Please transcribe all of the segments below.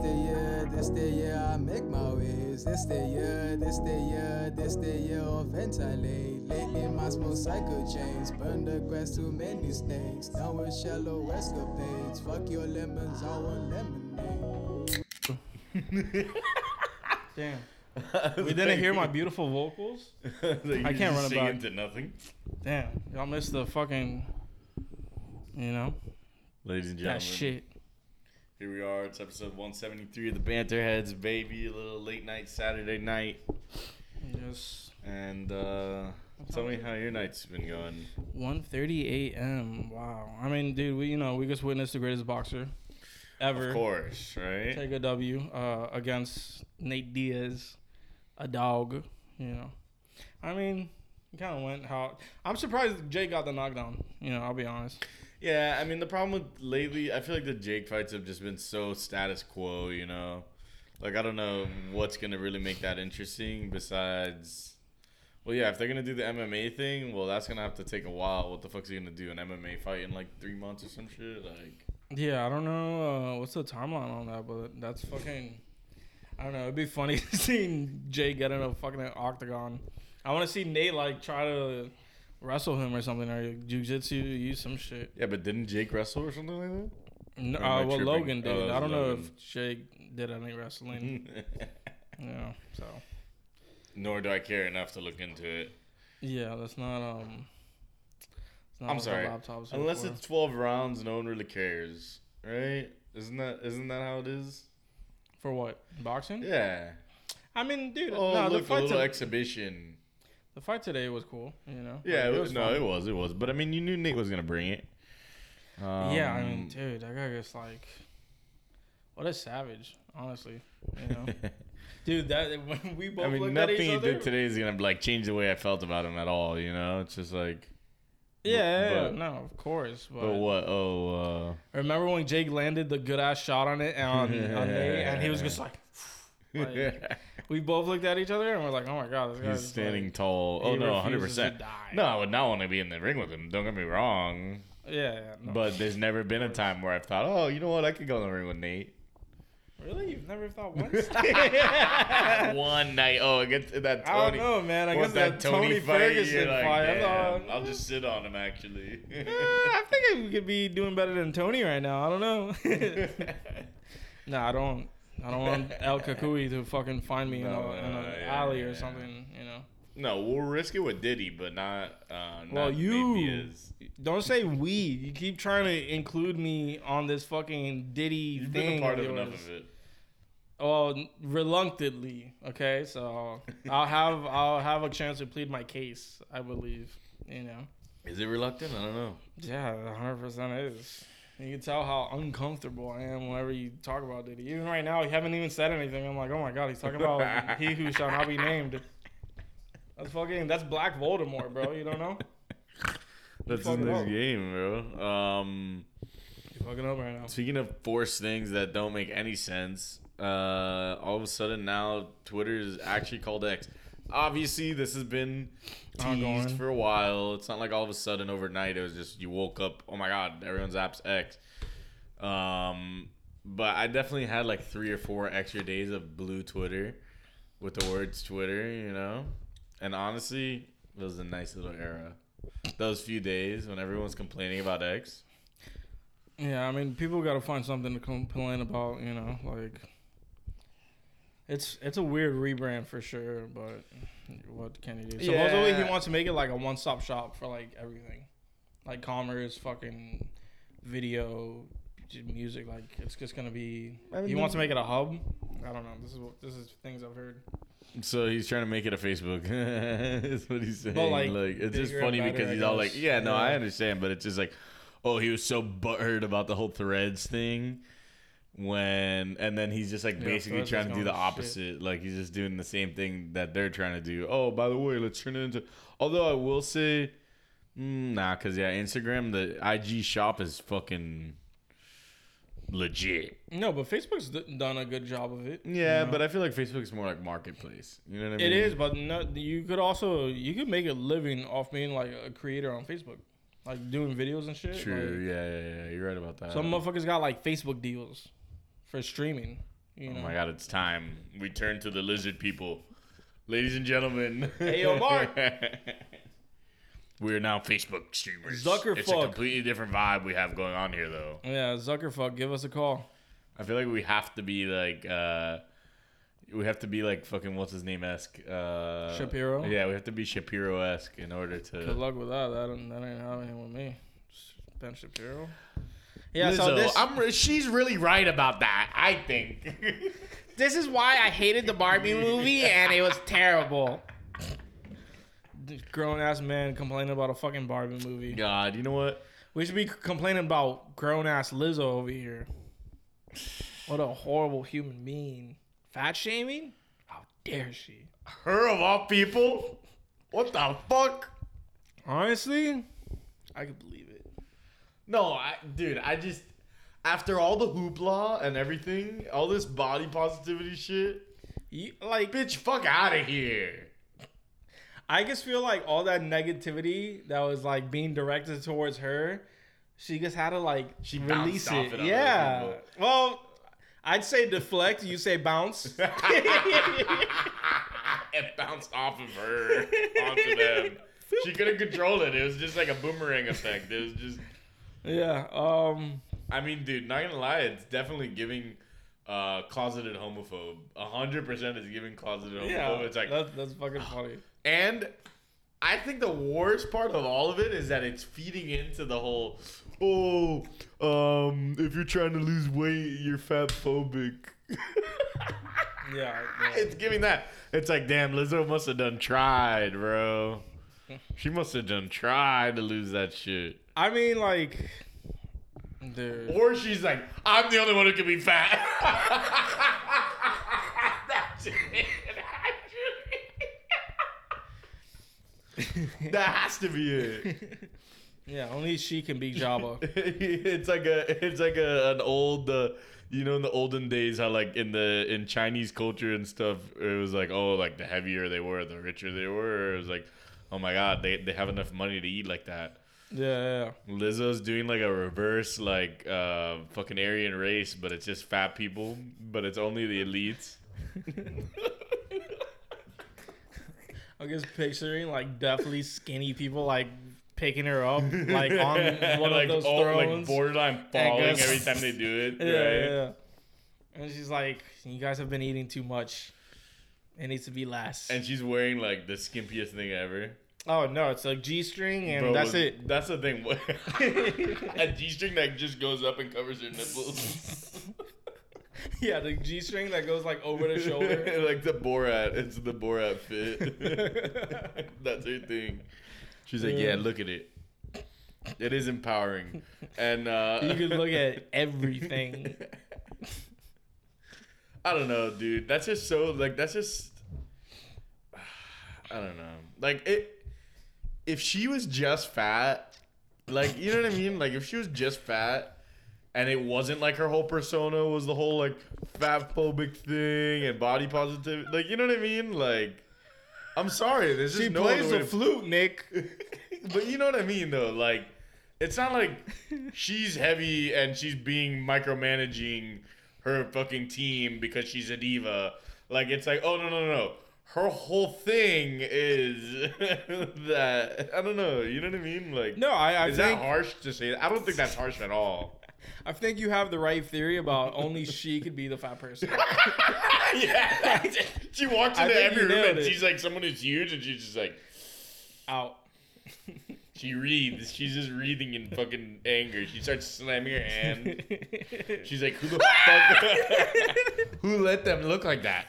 This the year, I make my ways. This the year or ventilate. Lately my small cycle chains, burn the grass, too many snakes. Down with shallow escapades. Fuck your lemons, I want lemonade. Damn. We didn't hear my beautiful vocals. I can't run about into nothing. Damn, y'all missed the fucking, you know, ladies and gentlemen. That shit. Here we are. It's episode 173 of the Banterheads, baby. A little late night Saturday night. Yes. And tell me how your night's been going. 1:30 a.m. Wow. I mean, dude, we just witnessed the greatest boxer ever. Of course, right? Take a W against Nate Diaz. A dog, you know. I mean, it kind of went how... I'm surprised Jake got the knockdown, you know, I'll be honest. Yeah, I mean, the problem with lately, I feel like the Jake fights have just been so status quo, you know. Like, I don't know what's going to really make that interesting besides... Well, yeah, if they're going to do the MMA thing, well, that's going to have to take a while. What the fuck's he going to do, an MMA fight in, like, 3 months or some shit? Like... Yeah, I don't know what's the timeline on that, but that's fucking... I don't know. It'd be funny seeing Jake get in a fucking octagon. I want to see Nate, like, try to wrestle him or something, or jiu-jitsu, use some shit. Yeah, but didn't Jake wrestle or something like that? No, well, tripping? Logan did. Oh, I don't know if Jake did any wrestling. Yeah, so. Nor do I care enough to look into it. Yeah, that's not, I'm sorry. Unless it's 12 rounds, no one really cares, right? Isn't that how it is? For what? Boxing? Yeah. I mean, dude. Oh, no, look, a little exhibition. The fight today was cool, you know? Yeah, like, it was. But, I mean, you knew Nate was going to bring it. Yeah, I mean, dude, that guy gets, like, what a savage, honestly, you know? Dude, when we both looked at each other. I mean, nothing he did today is going to, like, change the way I felt about him at all, you know? It's just, like. Yeah, no, of course. But what? Oh, remember when Jake landed the good ass shot on it on Nate, and he was just like we both looked at each other and we're like, oh my god, this guy's standing like, tall. Oh no, 100%. No, I would not want to be in the ring with him. Don't get me wrong. Yeah. No. But there's never been a time where I've thought, oh, you know what, I could go in the ring with Nate. Really? You've never thought once? One night. Oh, against that Tony. I don't know, man. I guess that Tony Ferguson fight. Like, I'll just sit on him, actually. I think I could be doing better than Tony right now. I don't know. Nah, I don't want El Kakui to fucking find me in an alley or something, you know. No, we'll risk it with Diddy, but not you. Nate Diaz. Don't say we. You keep trying to include me on this fucking Diddy You've thing. You've been a part of enough of it. Oh, reluctantly. Okay, so I'll have a chance to plead my case. I believe. You know. Is it reluctant? I don't know. Yeah, 100% is. You can tell how uncomfortable I am whenever you talk about Diddy. Even right now, you haven't even said anything. I'm like, oh my god, he's talking about he who shall not be named. That's Black Voldemort, bro. You don't know? That's in this game, bro. You're fucking up right now. Speaking of forced things that don't make any sense, all of a sudden now Twitter is actually called X. Obviously, this has been teased for a while. It's not like all of a sudden overnight. It was just you woke up, oh my god, everyone's app's X. But I definitely had like 3 or 4 extra days of blue Twitter with the words Twitter, you know? And honestly, it was a nice little era. Those few days when everyone's complaining about X. Yeah, I mean, people got to find something to complain about, you know. Like, it's a weird rebrand for sure, but what can you do? Yeah. Supposedly, he wants to make it like a one-stop shop for like everything, like commerce, fucking video, music. Like, it's just gonna be. He wants to make it a hub. I don't know. This is things I've heard. So he's trying to make it a Facebook. That's what he's saying. Like it's just funny because he's all like, yeah, no, I understand. But it's just like, oh, he was so butthurt about the whole Threads thing. And then he's just like basically trying to do the opposite. Shit. Like he's just doing the same thing that they're trying to do. Oh, by the way, let's turn it into. Although I will say, because Instagram, the IG shop is fucking... legit. No, but Facebook's done a good job of it. Yeah, you know? But I feel like Facebook's more like marketplace. You know what I mean? It is, but no, you could make a living off being like a creator on Facebook, like doing videos and shit. True. Like, yeah. You're right about that. Some motherfuckers got like Facebook deals for streaming. You know? Oh my God, it's time. We turn to the lizard people. Ladies and gentlemen. Hey, yo, Mark. We're now Facebook streamers. Zuckerfuck. It's a completely different vibe we have going on here, though. Yeah, Zuckerfuck, give us a call. I feel like we have to be like, fucking what's his name-esque. Shapiro? Yeah, we have to be Shapiro-esque in order to. Good luck with that. That ain't happening with me. Ben Shapiro. Yeah, Lizzo, so this. She's really right about that, I think. This is why I hated the Barbie movie and it was terrible. Grown ass man complaining about a fucking Barbie movie. God, you know what? We should be complaining about grown ass Lizzo over here. What a horrible human being. Fat shaming? How dare she? Her of all people? What the fuck? Honestly, I could believe it. No, I just after all the hoopla and everything, all this body positivity shit, bitch, fuck out of here. I just feel like all that negativity that was like being directed towards her, she just had to she release it. Yeah. Well, I'd say deflect. You say bounce. It bounced off of her onto them. She couldn't control it. It was just like a boomerang effect. It was just. Yeah. I mean, dude, not gonna lie, it's definitely giving closeted homophobe. 100% is giving closeted homophobe. Yeah, it's like that's fucking funny. And I think the worst part of all of it is that it's feeding into the whole, if you're trying to lose weight, you're fat phobic. Yeah, it's giving that. It's like, damn, Lizzo must have done tried, bro. She must have done tried to lose that shit. I mean, like. Dude. Or she's like, I'm the only one who can be fat. That's it. That has to be it. Yeah, only she can be Jabba. It's like an old, in the olden days, how like in Chinese culture and stuff, it was like, the heavier they were, the richer they were. It was like, oh my God, they have enough money to eat like that. Yeah. Lizzo's doing like a reverse fucking Aryan race, but it's just fat people, but it's only the elites. I'm just picturing deathly skinny people picking her up on one of those thrones, borderline falling every time they do it. Right? Yeah. And she's like, "You guys have been eating too much. It needs to be less." And she's wearing the skimpiest thing ever. Oh, no, it's a G-string, and bro, that's it. That's the thing. A G-string that just goes up and covers your nipples. Yeah, the G-string that goes, over the shoulder. The Borat. It's the Borat fit. That's her thing. She's like, yeah, look at it. It is empowering. And you can look at everything. I don't know, dude. That's just so, that's just... I don't know. If she was just fat, you know what I mean? If she was just fat and it wasn't her whole persona was the whole fat phobic thing and body positivity, you know what I mean? I'm sorry. There's just no plays the flute, Nick. But you know what I mean, though? It's not like she's heavy and she's being micromanaging her fucking team because she's a diva. It's no. Her whole thing is that, I don't know, you know what I mean? No, I is think, that harsh to say that? I don't think that's harsh at all. I think you have the right theory about only she could be the fat person. Yeah. She walks into every room and she's someone who's huge and she's just out. She reads. She's just reading in fucking anger. She starts slamming her hand. She's like, who the fuck? Who let them look like that?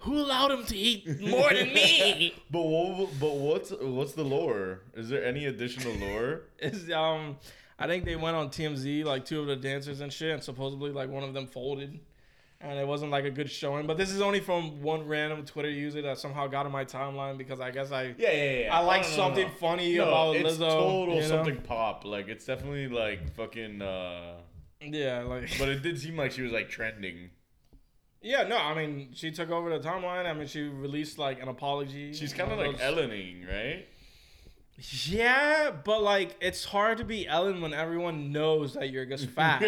Who allowed him to eat more than me? But what's the lore? Is there any additional lore? It's, I think they went on TMZ, two of the dancers and shit, and supposedly one of them folded, and it wasn't a good showing. But this is only from one random Twitter user that somehow got on my timeline because I guess I something funny about Lizzo. It's total something pop. It's definitely fucking. But it did seem like she was trending. Yeah, no, I mean, she took over the timeline. I mean, she released, an apology. She's kind of Ellening, right? Yeah, but, it's hard to be Ellen when everyone knows that you're just fat.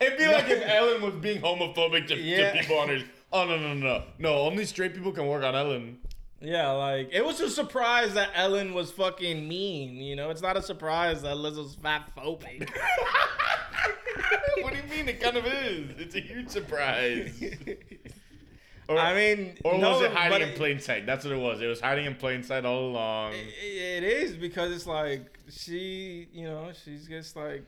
It'd be like if Ellen was being homophobic to people on her. Oh, no, only straight people can work on Ellen. Yeah, like, it was a surprise that Ellen was fucking mean, you know? It's not a surprise that Lizzo's fatphobic. What do you mean? It kind of is. It's a huge surprise. Or was it hiding in plain sight? That's what it was. It was hiding in plain sight all along. It is, because it's like, she, you know, she's just like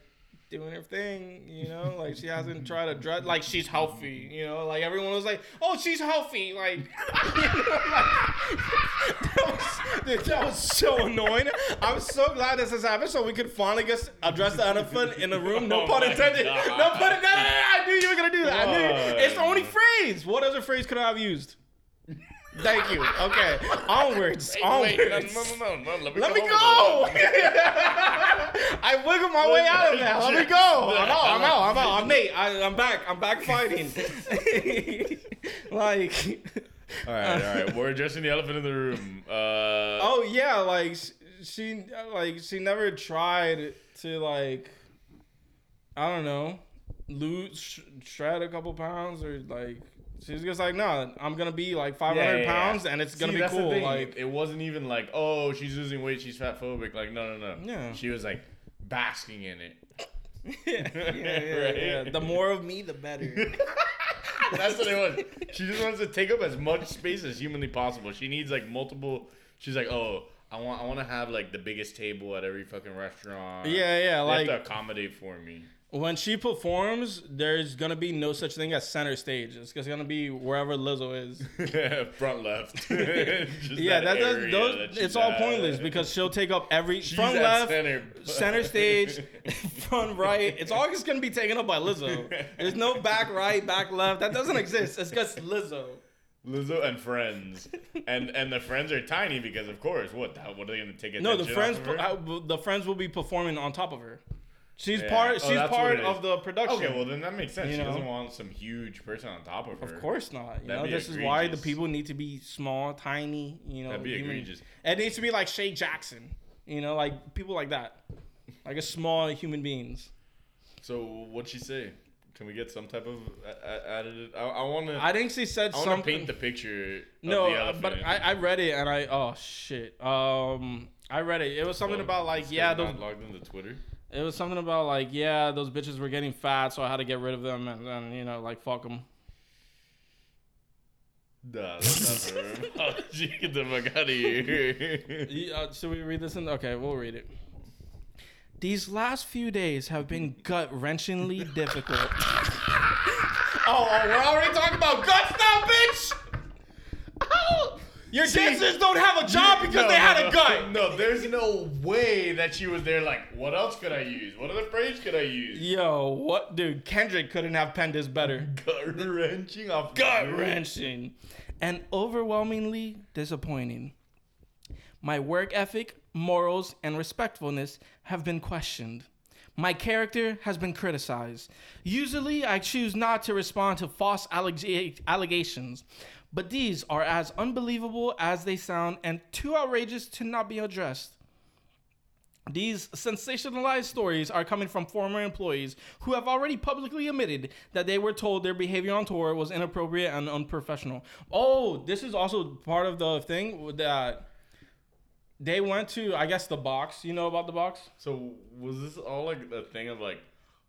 doing her thing, you know? Like, she hasn't tried to dress. Like, she's healthy, you know? Like, everyone was like, oh, she's healthy. Like, you know, that was so annoying. I'm so glad this has happened so we could finally get address the elephant in the room. No pun intended. God. No pun intended. I knew you were going to do that. It's the only phrase. What other phrase could I have used? Thank you. Okay. Onwards. No. Let me go. I wiggled my way out of that. Let me go. I'm out. I'm Nate. I'm back. I'm back fighting. All right. We're addressing the elephant in the room. She never tried to, like, I don't know, shred a couple pounds, or like, she's just like, no, I'm going to be like 500 pounds and it's going to be cool. Like, it wasn't even like, oh, she's losing weight, she's fatphobic. Like, no. Yeah. She was like basking in it. Yeah. The more of me, the better. That's what it was. She just wants to take up as much space as humanly possible. She needs like multiple. She's like, oh, I want to have like the biggest table at every fucking restaurant. Yeah. They like have to accommodate for me. When she performs, there's going to be no such thing as center stage. It's just going to be wherever Lizzo is. Front left. All pointless, because she'll take up every... She's front left, center stage, front right. It's all just going to be taken up by Lizzo. There's no back right, back left. That doesn't exist. It's just Lizzo. Lizzo and friends. And the friends are tiny because, of course, what are they going to take it? No, the friends will be performing on top of her. She's part of the production. Okay, well then that makes sense. You know? She doesn't want some huge person on top of her. Of course not. This is why the people need to be small, tiny, you know. That'd be egregious. It needs to be like Shea Jackson, you know, like people like that. Like a small human beings. So what'd she say? Can we get some type of added? I think she said something. I want to paint the picture. I read it and I read it. It was something about like, yeah, those logged into Twitter. It was something about, like, yeah, those bitches were getting fat, so I had to get rid of them and you know, like, fuck them. Nah, that's not her. Oh, she get the fuck out of here. Should we read this? Okay, we'll read it. These last few days have been gut-wrenchingly difficult. We're already talking about guts now, bitch! Oh! Your dancers don't have a job because they had a gun. No, there's no way that she was there like, what else could I use? What other phrase could I use? Yo, what? Dude, Kendrick couldn't have penned this better. Gut-wrenching. And overwhelmingly disappointing. My work ethic, morals, and respectfulness have been questioned. My character has been criticized. Usually, I choose not to respond to false allegations. But these are as unbelievable as they sound and too outrageous to not be addressed. These sensationalized stories are coming from former employees who have already publicly admitted that they were told their behavior on tour was inappropriate and unprofessional. Oh, this is also part of the thing that they went to, I guess, the box. You know about the box? So was this all like a thing of like,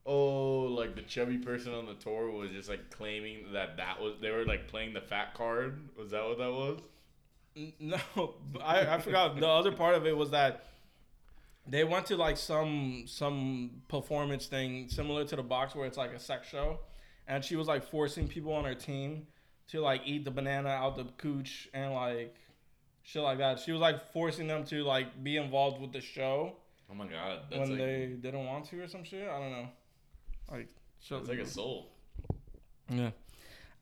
oh, like the chubby person on the tour was just like claiming that was, they were like playing the fat card? Was that what that was? No, I forgot. The other part of it was that they went to like some performance thing similar to the box where it's like a sex show. And she was like forcing people on her team to like eat the banana out the cooch and like shit like that. She was like forcing them to like be involved with the show. Oh my God. That's when like, they don't want to or some shit. I don't know. Like, it's like a soul. Yeah.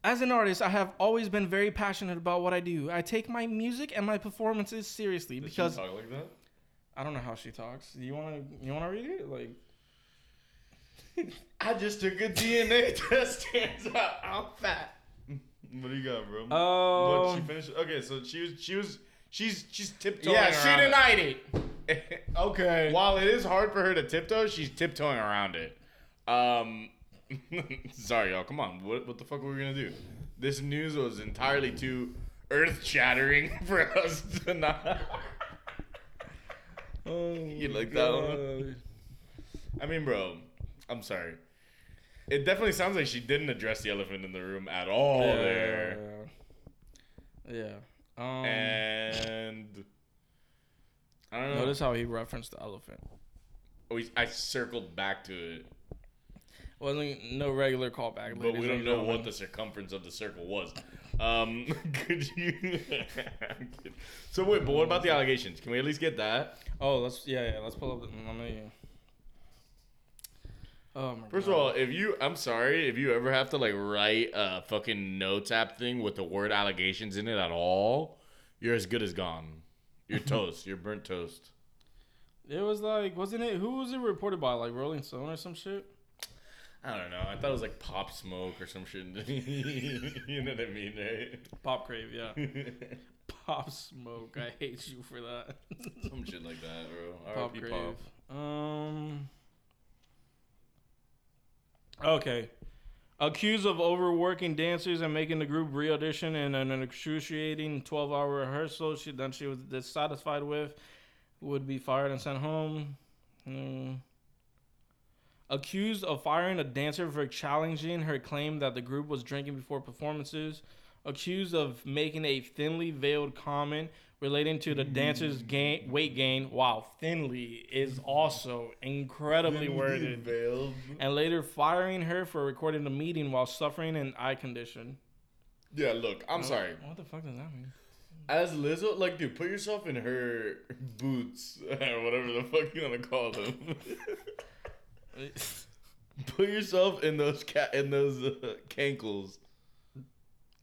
As an artist, I have always been very passionate about what I do. I take my music and my performances seriously. Does she talk like that? I don't know how she talks. You wanna read it? Like, I just took a DNA test. Turns out I'm fat. What do you got, bro? Oh. She finished. Okay, so she's tiptoeing. Yeah, she denied it. Okay. While it is hard for her to tiptoe, she's tiptoeing around it. Sorry, y'all. Come on. What the fuck were we going to do? This news was entirely too earth-shattering for us to not... Oh, you like that one? I mean, bro, I'm sorry. It definitely sounds like she didn't address the elephant in the room at all there. Yeah. And... I don't know. Notice how he referenced the elephant. Oh, I circled back to it. Wasn't no regular callback. But we don't know what the circumference of the circle was. Could you? So wait, but what about the allegations? Can we at least get that? Oh, let's pull up. Oh my. First of all, if you ever have to like write a fucking notes app thing with the word allegations in it at all, you're as good as gone. You're toast. You're burnt toast. It was like, wasn't it? Who was it reported by? Like Rolling Stone or some shit. I don't know. I thought it was like Pop Smoke or some shit. You know what I mean, right? Pop Crave, yeah. Pop Smoke. I hate you for that. Some shit like that, bro. Pop Crave. Pop. Okay. Accused of overworking dancers and making the group re-audition in an excruciating 12-hour rehearsal she was dissatisfied with, would be fired and sent home. Accused of firing a dancer for challenging her claim that the group was drinking before performances. Accused of making a thinly veiled comment relating to the dancer's weight gain. Wow, thinly is also incredibly worded. Veiled. And later firing her for recording the meeting while suffering an eye condition. Yeah, look, I'm sorry. What the fuck does that mean? As Lizzo, like, dude, put yourself in her boots or whatever the fuck you want to call them. Put yourself in those cankles.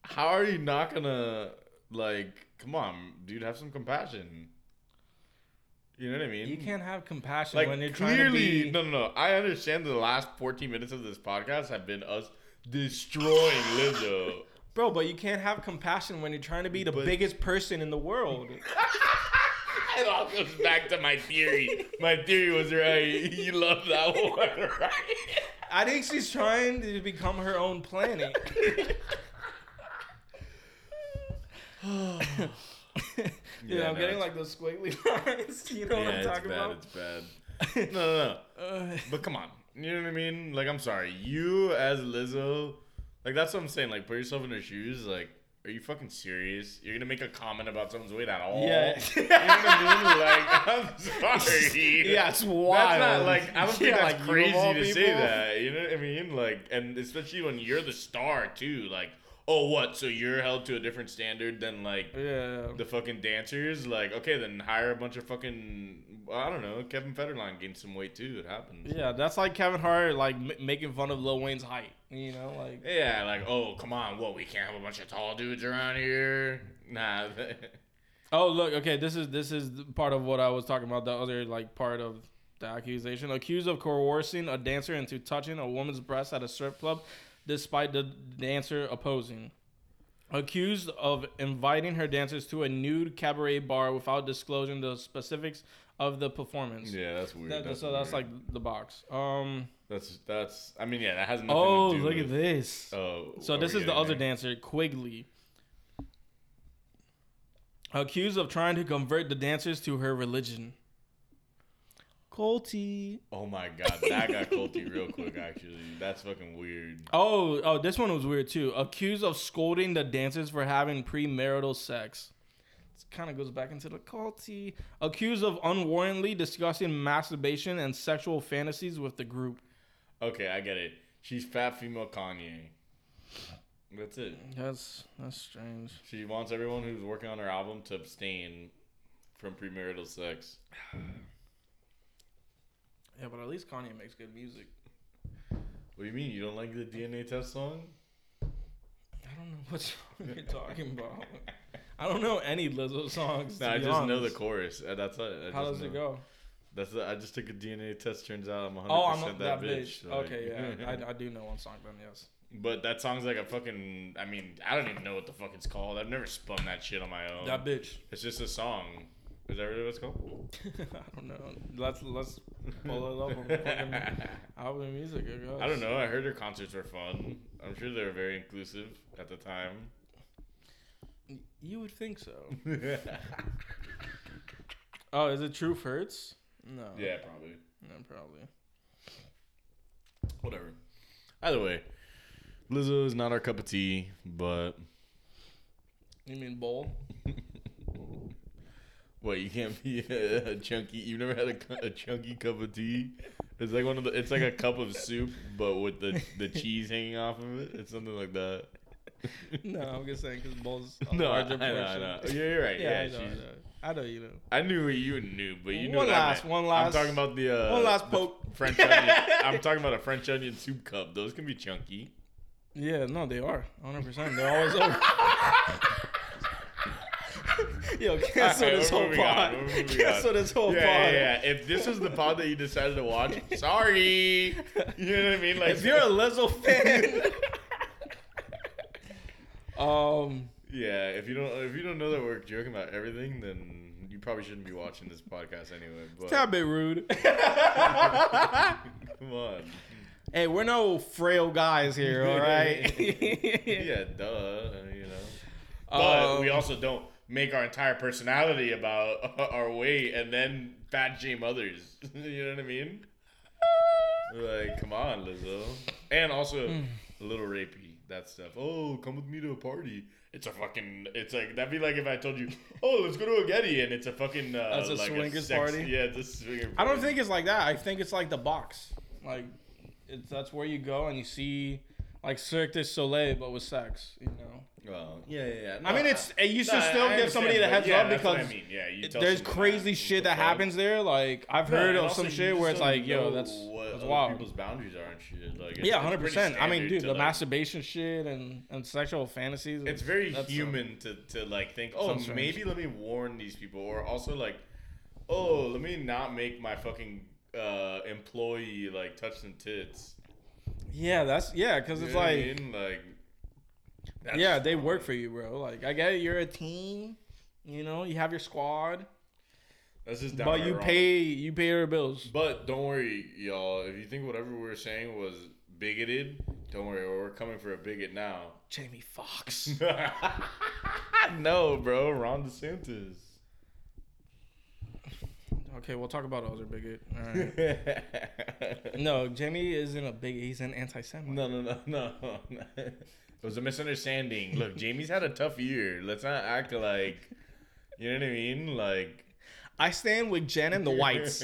How are you not gonna like? Come on, dude, have some compassion. You know what I mean? You can't have compassion like, when you're clearly, trying to be... No. I understand the last 14 minutes of this podcast have been us destroying Lizzo, bro. But you can't have compassion when you're trying to be the biggest person in the world. It all goes back to my theory. My theory was right. You love that one, right? I think she's trying to become her own planet. Yeah, I'm getting like those squiggly lines. You know what I'm talking about? It's bad. No. But come on. You know what I mean? Like, I'm sorry. You as Lizzo, like, that's what I'm saying. Like, put yourself in her shoes. Like, are you fucking serious? You're gonna make a comment about someone's weight at all? Yeah. You know what I mean? Like, I'm sorry. Yeah, it's wild. That's not like, I don't think that's like crazy to people. Say that. You know what I mean? Like, and especially when you're the star too. Like, oh, what? So you're held to a different standard than like the fucking dancers? Like, okay, then hire a bunch of fucking, I don't know. Kevin Federline gained some weight too. It happens. Yeah, that's like Kevin Hart like making fun of Lil Wayne's height. You know, like... Yeah, like, oh, come on, what, we can't have a bunch of tall dudes around here? Nah. Oh, look, okay, this is part of what I was talking about, the other, like, part of the accusation. Accused of coercing a dancer into touching a woman's breast at a strip club, despite the dancer opposing. Accused of inviting her dancers to a nude cabaret bar without disclosing the specifics of the performance. Yeah, that's weird. That's weird. Like the box. That's. I mean, yeah, that has nothing to do. Oh, look at this. Oh. So this is the other dancer, Quigley. Accused of trying to convert the dancers to her religion. Colty. Oh my God, that got Colty real quick. Actually, that's fucking weird. Oh, this one was weird too. Accused of scolding the dancers for having premarital sex. Kind of goes back into the culty. Accused of unwarrantedly discussing masturbation and sexual fantasies with the group. Okay, I get it. She's fat female Kanye. That's it. That's strange. She wants everyone who's working on her album to abstain from premarital sex. Yeah, but at least Kanye makes good music. What do you mean? You don't like the DNA test song? I don't know what song you're talking about. I don't know any Lizzo songs. No, I just know the chorus. That's it. How does it go? That's I just took a DNA test. Turns out I'm 100% that bitch. Like, okay, yeah. I do know one song then, yes. But that song's like a fucking... I mean, I don't even know what the fuck it's called. I've never spun that shit on my own. That bitch. It's just a song. Is that really what it's called? I don't know. Let's pull it up on fucking album music. I don't know. I heard her concerts were fun. I'm sure they were very inclusive at the time. You would think so. Oh, is it Truth Hurts? No. Yeah, probably. No, probably. Whatever. Either way, Lizzo is not our cup of tea, but... You mean bowl? What, you can't be a chunky... You've never had a chunky cup of tea? It's like one of the... It's like a cup of soup, but with the cheese hanging off of it. It's something like that. No, I'm just saying because bowl's a larger portion. I know. Yeah, you're right. Yeah, I know. You know. I knew you knew, but you know what I meant. I'm talking about the... one last poke. French onion. I'm talking about a French onion soup cup. Those can be chunky. Yeah, no, they are. 100%. They're always over... Yo, cancel this whole pod. Cancel this whole pod. Yeah. If this was the pod that you decided to watch, sorry. You know what I mean? Like, if you're a Lizzo fan. Yeah. If you don't know that we're joking about everything, then you probably shouldn't be watching this podcast anyway. But it's a bit rude. Come on. Hey, we're no frail guys here, all right? Yeah, duh. You know. But we also don't make our entire personality about our weight and then fat shame others. You know what I mean? Like, come on, Lizzo. And also a little rapey, that stuff. Oh, come with me to a party. It's like, that'd be like if I told you, oh, let's go to a Getty, and it's a fucking... that's a like swingers party? Yeah, it's a swingers party. I don't think it's like that. I think it's like the box. Like, that's where you go and you see... Like Cirque du Soleil, but with sex, you know. Well, yeah. No, I mean, you should still give somebody the heads up because I mean. There's crazy shit that happens there. Like I've heard of some shit where it's like, yo, that's wild. People's boundaries are and shit. Like, yeah, 100%. I mean, dude, the masturbation shit and sexual fantasies. It's very human to like think, oh, maybe let me warn these people, or also like, oh, let me not make my fucking employee like touch some tits. Yeah, because it's like, I mean? Like yeah, they work for you, bro. Like, I get it, you're a team, you know, you have your squad. That's just downright wrong. But you pay your bills. But don't worry, y'all. If you think whatever we were saying was bigoted, don't worry, we're coming for a bigot now. Jamie Foxx. No, bro, Ron DeSantis. Okay, we'll talk about other bigot. All right. No, Jamie isn't a bigot. He's an anti-Semite. No. It was a misunderstanding. Look, Jamie's had a tough year. Let's not act like, you know what I mean? Like, I stand with Jen and the whites.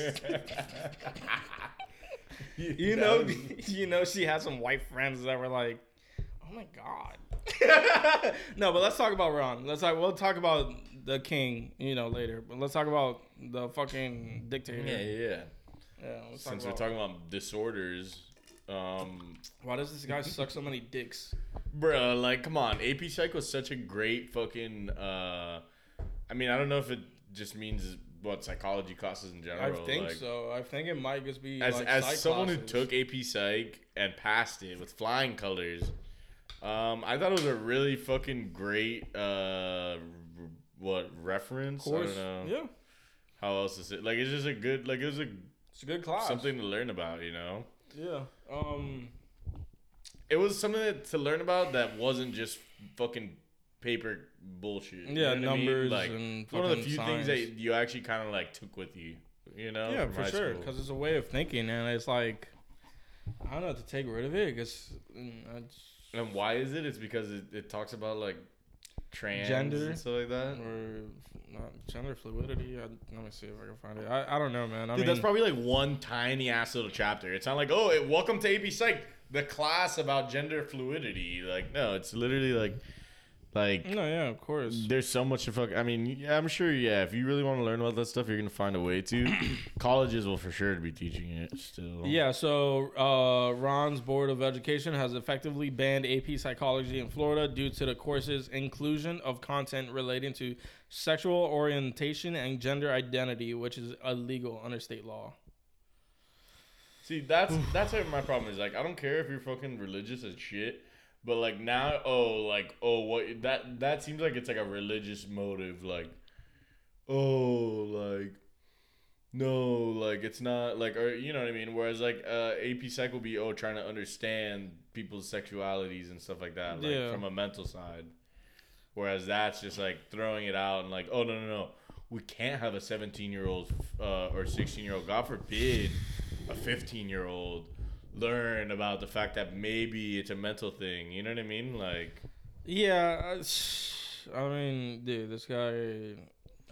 you know, she had some white friends that were like, oh my God. No, but let's talk about Ron. We'll talk about the king, you know, later. But let's talk about the fucking dictator. Yeah. Since we're talking about disorders, why does this guy suck so many dicks, bro? Like, come on. AP Psych was such a great fucking. I mean, I don't know if it just means what psychology classes in general. I think like, so. I think it might just be as someone who took AP Psych and passed it with flying colors. I thought it was a really fucking great reference? Course. I don't know. Yeah. How else is it? Like, it's just a good, like, it's a good class. Something to learn about, you know? Yeah. It was something to learn about that wasn't just fucking paper bullshit. Yeah, you know numbers I mean? Like, and fucking one of the few science. Things that you actually kind of, like, took with you, you know? Yeah, for sure. Because it's a way of thinking, and it's like, I don't know, to take rid of it, because and why is it? It's because it talks about, like, trans gender and stuff like that, or not gender fluidity. Let me see if I can find it. I don't know, man. Dude, that's probably like one tiny ass little chapter. It's not like, oh, welcome to AP Psych, the class about gender fluidity. Like, no, it's literally like. No, yeah, of course. There's so much to fuck. I mean, yeah, I'm sure. Yeah, if you really want to learn about that stuff, you're gonna find a way to. Colleges will for sure be teaching it still. Yeah. So, Ron's Board of Education has effectively banned AP Psychology in Florida due to the course's inclusion of content relating to sexual orientation and gender identity, which is illegal under state law. See, that's what my problem is. Like, I don't care if you're fucking religious as shit. But like now, what that seems like it's like a religious motive. Like, like, no, like, it's not, like, or, you know what I mean? Whereas, like, AP Psych will be, trying to understand people's sexualities and stuff like that, like, from a mental side. Whereas that's just, like, throwing it out and, like, no. We can't have a 17-year-old or 16-year-old, God forbid, a 15-year-old learn about the fact that maybe it's a mental thing. You know what I mean? Like, yeah, I mean, dude, this guy,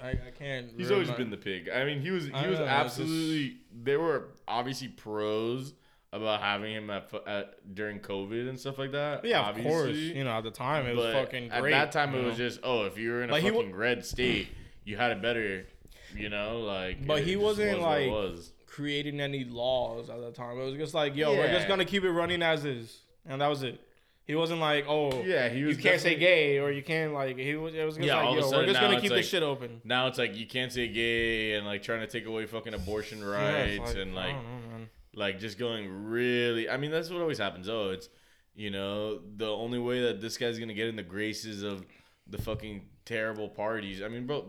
I can't. He's always been the pig. I mean, he was absolutely. There were obviously pros about having him at during COVID and stuff like that. Yeah, obviously. Of course. You know, at the time it was fucking great. At that time it was just if you were in a fucking red state. You had it better, you know, like. But he wasn't creating any laws at the time. It was just like, we're just gonna keep it running as is, and that was it. He wasn't like, he was. You can't say gay, or you can't like. He was. It was just like, we're just gonna keep this shit open. Now it's like you can't say gay, and like trying to take away fucking abortion rights, and like, I don't know, man. Like just going really. I mean, that's what always happens. Oh, it's, you know, the only way that this guy's gonna get in the graces of the fucking terrible parties. I mean, bro.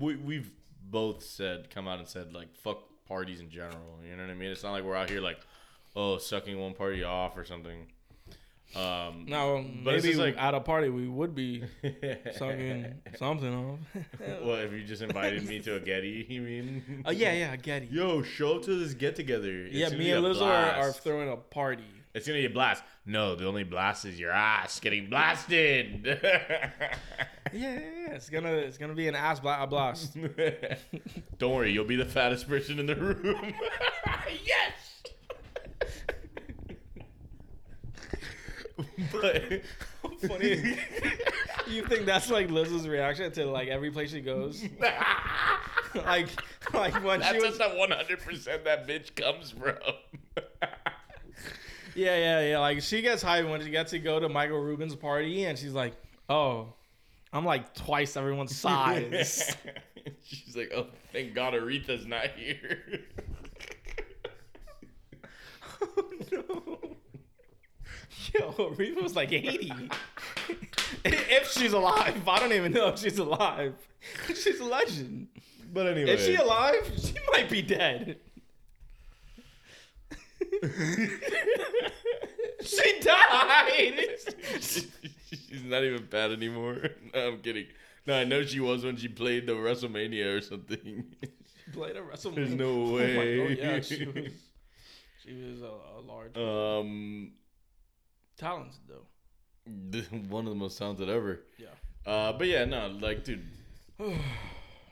We've both come out and said, like, fuck parties in general. You know what I mean? It's not like we're out here, like, sucking one party off or something. No, but maybe like, at a party we would be sucking something off. What, if you just invited me to a Getty, you mean? Oh, yeah, a Getty. Yo, show up to this get-together. It's me and Lizzo are throwing a party. It's going to be a blast. No, the only blast is your ass getting blasted. It's gonna be an ass blast. Don't worry, you'll be the fattest person in the room. Yes. But how funny. You think that's like Lizzo's reaction to like every place she goes? like when that's she was just 100% that bitch comes from. Yeah. Like she gets hyped when she gets to go to Michael Rubin's party, and she's like, I'm like twice everyone's size. She's like, thank God Aretha's not here. Oh, no. Yo, Aretha was like 80. If she's alive. I don't even know if she's alive. She's a legend. But anyway. Is she alive? She might be dead. She died. She's not even fat anymore. No, I'm kidding. No, I know she was when she played the WrestleMania or something. She played a WrestleMania. There's no way. Oh my God, yeah, she was a large. Talented though. One of the most talented ever. Yeah. But yeah, no, like, dude,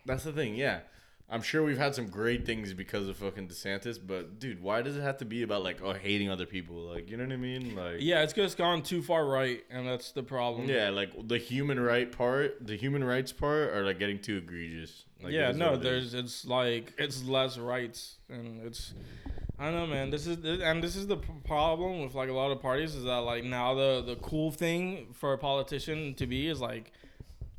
that's the thing. Yeah, I'm sure we've had some great things because of fucking DeSantis, but dude, why does it have to be about like hating other people? Like, you know what I mean? Like, yeah, it's just gone too far right, and that's the problem. Yeah, like the human rights part, are like getting too egregious. Like, yeah, no, it's like it's less rights, and it's I don't know, man. This is the problem with like a lot of parties is that like now the cool thing for a politician to be is like.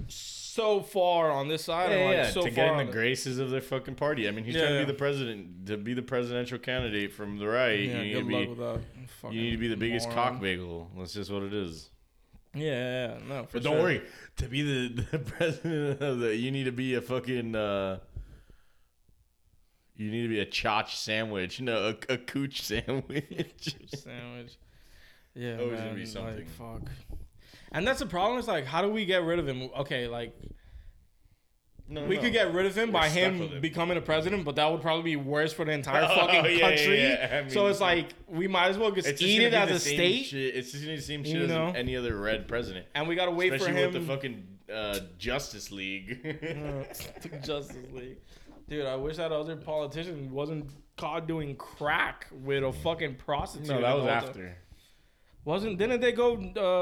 So far on this side, to get in the graces of their fucking party. I mean, he's trying to be the president, to be the presidential candidate from the right. Yeah, you need good luck with that. You need to be the biggest cock bagel. That's just what it is. Yeah, no. But don't worry, to be the president of the, you need to be a fucking. You need to be a chotch sandwich. No, a cooch sandwich. Yeah, always gonna be something. Like, fuck. And that's the problem. It's like, how do we get rid of him? Okay, like, we could get rid of him by him becoming a president, but that would probably be worse for the entire fucking country. Yeah. I mean, so it's like, we might as well just eat it as a state. Shit. It's just going to be the same shit as any other red president. And we got to wait for him. Especially with the fucking Justice League. Justice League. Dude, I wish that other politician wasn't caught doing crack with a fucking prostitute. No, that was after. Didn't they go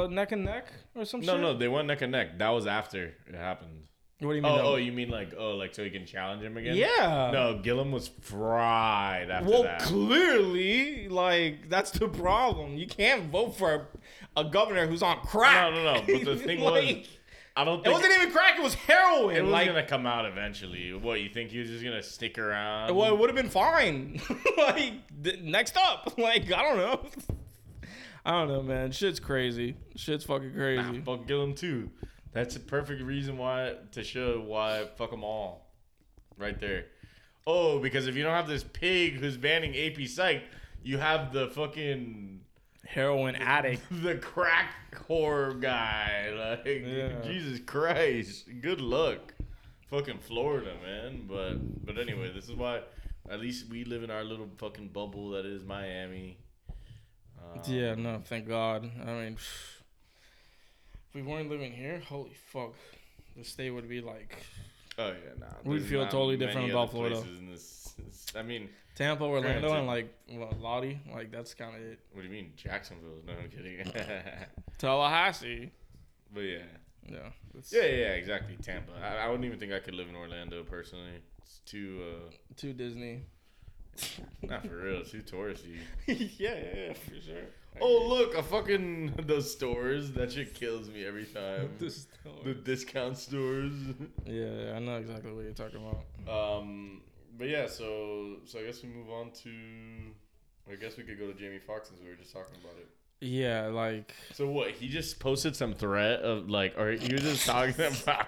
neck and neck or some shit? No, they went neck and neck. That was after it happened. What do you mean? You mean like so he can challenge him again? Yeah. No, Gillum was fried after that. Well, clearly, like, that's the problem. You can't vote for a governor who's on crack. No. But the thing was, I don't think... It wasn't even crack, it was heroin. It was going to come out eventually. What, you think he was just going to stick around? Well, it would have been fine. Next up. Like, I don't know, man. Shit's crazy. Shit's fucking crazy. Nah, fuck Gillum too. That's a perfect reason why to show why fuck them all. Right there. Oh, because if you don't have this pig who's banning AP Psych, you have the fucking heroin addict, the crack whore guy. Like, yeah. Jesus Christ, good luck, fucking Florida, man. But anyway, this is why at least we live in our little fucking bubble that is Miami. Yeah, no, thank God. I mean, if we weren't living here, holy fuck, the state would be like. Oh yeah, nah. We feel totally different about Florida. I mean, Tampa, Orlando, and like Lottie, like that's kind of it. What do you mean, Jacksonville? No, I'm kidding. Tallahassee. But yeah. Yeah. Yeah, exactly. Tampa. I wouldn't even think I could live in Orlando personally. It's too Disney. Not for real. It's too touristy. yeah, for sure. Oh, look, those stores. That shit kills me every time. The discount stores. Yeah, I know exactly what you're talking about. But yeah, so I guess we move on to, I guess we could go to Jamie Foxx since we were just talking about it. Yeah, like. So what, he just posted some threat of like, or he was just talking about.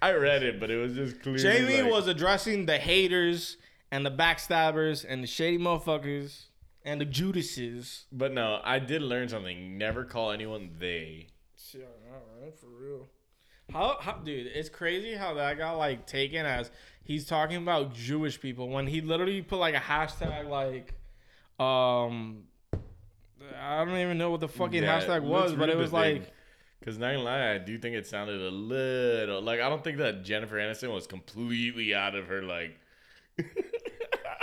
I read it, but it was just clear. Jamie was addressing the haters and the backstabbers and the shady motherfuckers. And the Judases. But no, I did learn something. Never call anyone they. Shit, alright, for real. How, dude, it's crazy how that got like taken as he's talking about Jewish people when he literally put like a hashtag like, I don't even know what the fucking hashtag was, but it was like. Because not gonna lie, I do think it sounded a little like, I don't think that Jennifer Aniston was completely out of her like.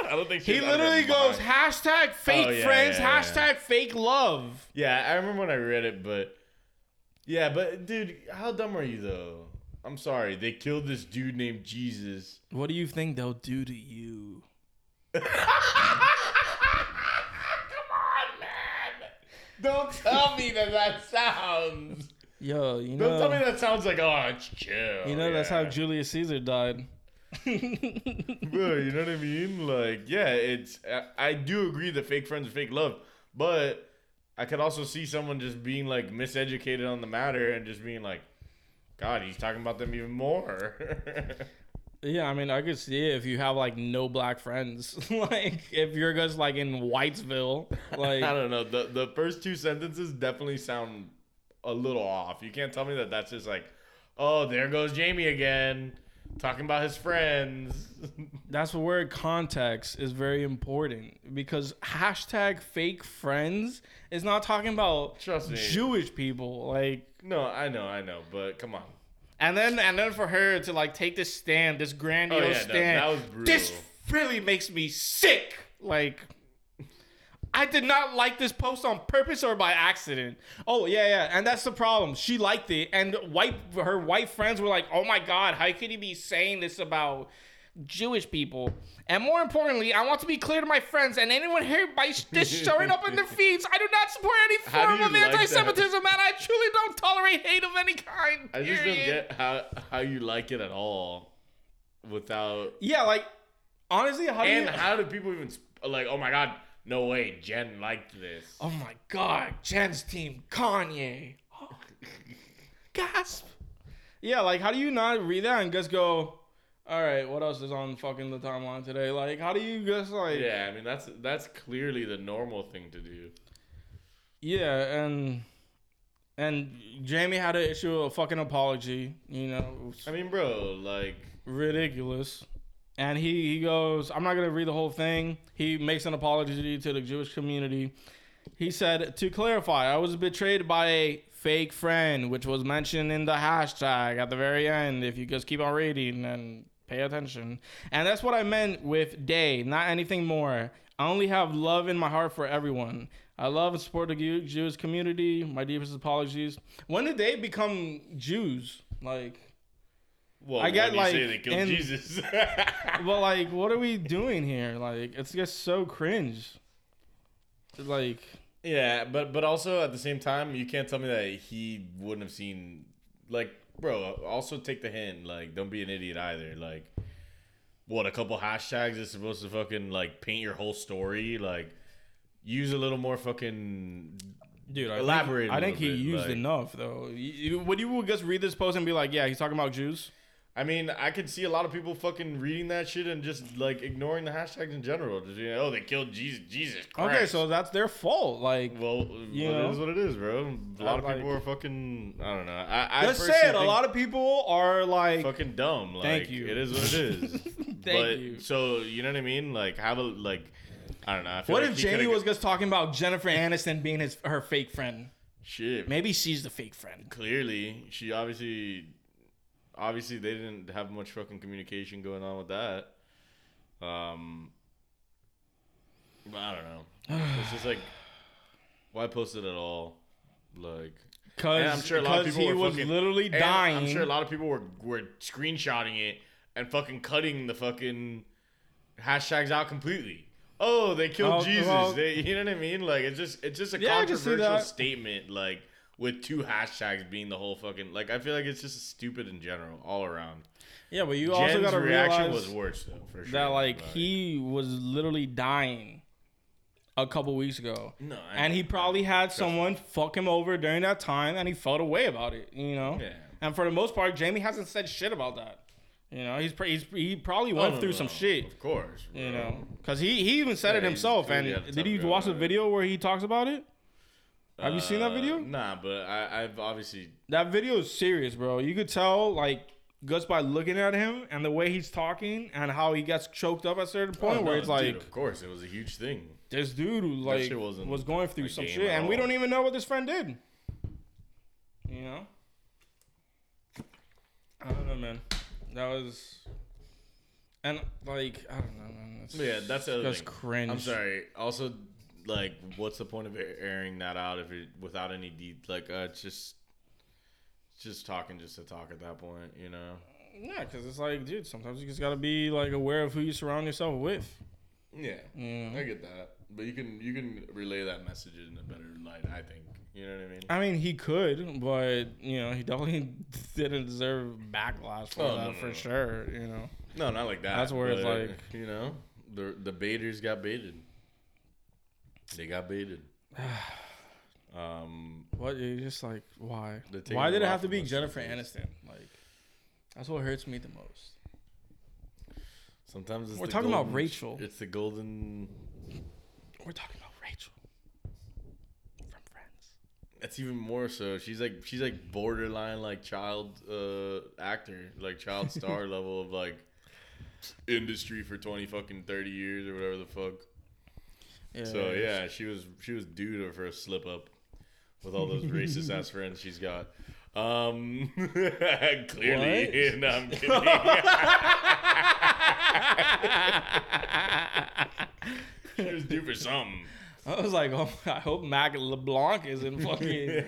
I don't think he literally goes hashtag fake friends, hashtag fake love. Yeah, I remember when I read it, but yeah, but dude, how dumb are you though? I'm sorry, they killed this dude named Jesus. What do you think they'll do to you? Come on, man! Don't tell me that sounds. Yo, you know. Don't tell me that sounds like, oh, it's chill. You know, that's how Julius Caesar died. Bro, you know what I mean? Like, yeah, it's. I do agree that fake friends are fake love, but I could also see someone just being like miseducated on the matter and just being like, God, he's talking about them even more. Yeah, I mean, I could see it if you have like no black friends, like if you're just like in Whitesville, like I don't know. The first two sentences definitely sound a little off. You can't tell me that that's just like, oh, there goes Jamie again. Talking about his friends. That's where context is very important because hashtag fake friends is not talking about Jewish people. Like, no, I know, but come on. And then for her to like take this stand, this grandiose stand, that was brutal. This really makes me sick. Like, I did not like this post on purpose or by accident. Oh, yeah. And that's the problem. She liked it. And her white friends were like, oh, my God, how could he be saying this about Jewish people? And more importantly, I want to be clear to my friends and anyone here by this showing up in their feeds. I do not support any form of anti-Semitism, and I truly don't tolerate hate of any kind. I just don't get how you like it at all without. Yeah, like, honestly, how do people even, like, oh, my God. No way, Jen liked this. Oh my God, Jen's team, Kanye. Oh. Gasp. Yeah, like, how do you not read that and just go, all right, what else is on fucking the timeline today? Like, how do you just, like. Yeah, I mean, that's clearly the normal thing to do. Yeah, and Jamie had to issue a fucking apology, you know. I mean, bro, like. Ridiculous. And he goes, I'm not going to read the whole thing. He makes an apology to the Jewish community. He said, to clarify, I was betrayed by a fake friend, which was mentioned in the hashtag at the very end. If you just keep on reading and pay attention. And that's what I meant with day, not anything more. I only have love in my heart for everyone. I love and support the Jewish community. My deepest apologies. When did they become Jews? Like... Well, I get like, say they killed Jesus. Well, like, what are we doing here? Like, it's just so cringe. Like, yeah, but also at the same time, you can't tell me that he wouldn't have seen. Like, bro, also take the hint. Like, don't be an idiot either. Like, what, a couple hashtags is supposed to fucking like paint your whole story. Like, use a little more fucking. Dude, elaborate. I think he used enough though. Would you just read this post and be like, yeah, he's talking about Jews? I mean, I could see a lot of people fucking reading that shit and just, like, ignoring the hashtags in general. Just, you know, oh, they killed Jesus Christ. Okay, so that's their fault. Like, well, it is what it is, bro. A lot of people are fucking, I don't know. Let's say it. A lot of people are, like, fucking dumb. Like, thank you. It is what it is. Thank you. So, you know what I mean? Like, have a, like, I don't know. I feel what if Jamie was just talking about Jennifer Aniston being her fake friend? Shit. Maybe she's the fake friend. Clearly. She obviously they didn't have much fucking communication going on with that. I don't know. It's just like, why post it at all? Like, because he was literally dying. I'm sure a lot of people were screenshotting it and fucking cutting the fucking hashtags out completely. Oh, they killed Jesus. Well, you know what I mean? Like, it's just a controversial statement. Like, with two hashtags being the whole fucking... Like, I feel like it's just stupid in general, all around. Yeah, but you also got to realize... Jen's reaction was worse, though, for sure. That, like, he was literally dying a couple weeks ago. No, and he probably had someone fuck him over during that time, and he felt away about it, you know? Yeah. And for the most part, Jamie hasn't said shit about that. You know, he probably went through some shit. Of course. Bro. You know? Because he even said it himself. And did you watch the video where he talks about it? Have you seen that video? Nah, but I've obviously... That video is serious, bro. You could tell, like, just by looking at him and the way he's talking and how he gets choked up at a certain point where it's like... Dude, of course, it was a huge thing. This dude, like, was going through some shit, and we don't even know what this friend did. You know? I don't know, man. That was... And, like, I don't know, man. That's the other thing. That's cringe. I'm sorry. Also... Like, what's the point of airing that out if it without any deep? Like, it's just talking just to talk at that point, you know? Yeah, because it's like, dude, sometimes you just gotta be like aware of who you surround yourself with. Yeah, I get that, but you can relay that message in a better light, I think. You know what I mean? I mean, he could, but you know, he definitely didn't deserve backlash for sure. You know? No, not like that. That's where it's like, you know, the baiters got baited. They got baited. What? You're just like, why? Why did it have to be Jennifer Aniston? Like, that's what hurts me the most. Sometimes we're talking about Rachel. It's the golden. We're talking about Rachel from Friends. That's even more so. She's like borderline like child actor, like child star level of like industry for 30 years or whatever the fuck. Yeah, so yeah, she was due to her slip up with all those racist ass friends she's got. Clearly, no, I'm kidding. She was due for something. I was like, oh, I hope Mac LeBlanc isn't fucking.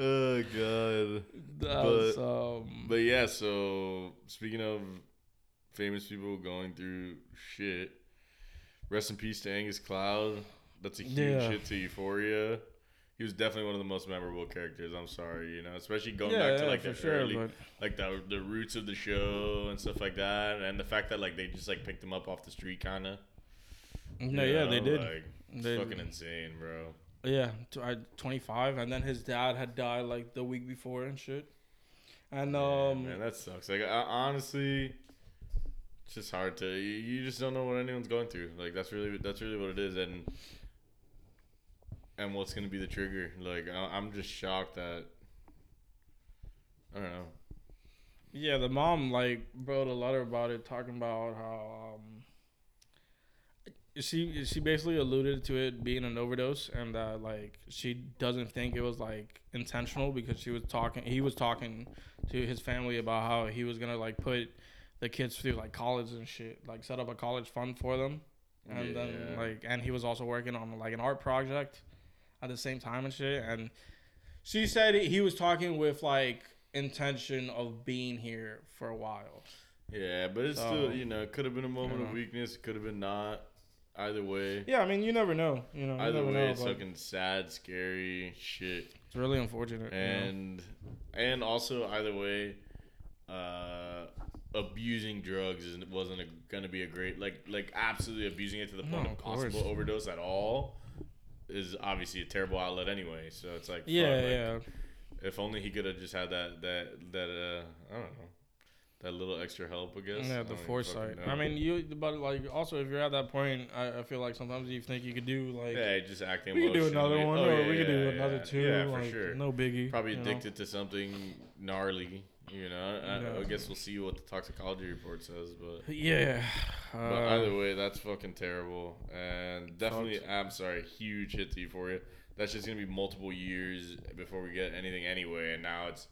Oh god. But yeah, so speaking of famous people going through shit. Rest in peace to Angus Cloud. That's a huge hit to Euphoria. He was definitely one of the most memorable characters. I'm sorry, you know, especially going back to like the early, like the roots of the show and stuff like that, and the fact that like they just like picked him up off the street, kind of. No, yeah, they did. Like, it's fucking insane, bro. Yeah, 25, and then his dad had died like the week before and shit. And man, that sucks. Like, honestly. It's just hard to... You just don't know what anyone's going through. Like, that's really what it is. And what's going to be the trigger. Like, I'm just shocked that... I don't know. Yeah, the mom, like, wrote a letter about it, talking about how... She basically alluded to it being an overdose, and that, like, she doesn't think it was, like, intentional, because he was talking to his family about how he was going to, like, put... the kids through like college and shit, like set up a college fund for them, and then like, and he was also working on like an art project at the same time and shit. And she said he was talking with like intention of being here for a while. Yeah, but it's still, you know, it could have been a moment of weakness. It could have been not. Either way. Yeah, I mean, you never know. You know. Either way, it's fucking sad, scary shit. It's really unfortunate. And and also either way, abusing drugs wasn't going to be a great... Like absolutely abusing it to the point of possible overdose at all is obviously a terrible outlet anyway. So it's like... Yeah, If only he could have just had that I don't know, that little extra help, I guess. Yeah, the foresight. I mean, but like also if you're at that point, I feel like sometimes you think you could do like just acting. We could do another one, or we could do another two. Yeah, for sure. No biggie. Probably addicted to something gnarly. You know, I guess we'll see what the toxicology report says, but but either way, that's fucking terrible, and definitely, I'm sorry, huge hit to Euphoria. That's just gonna be multiple years before we get anything anyway, and now it's,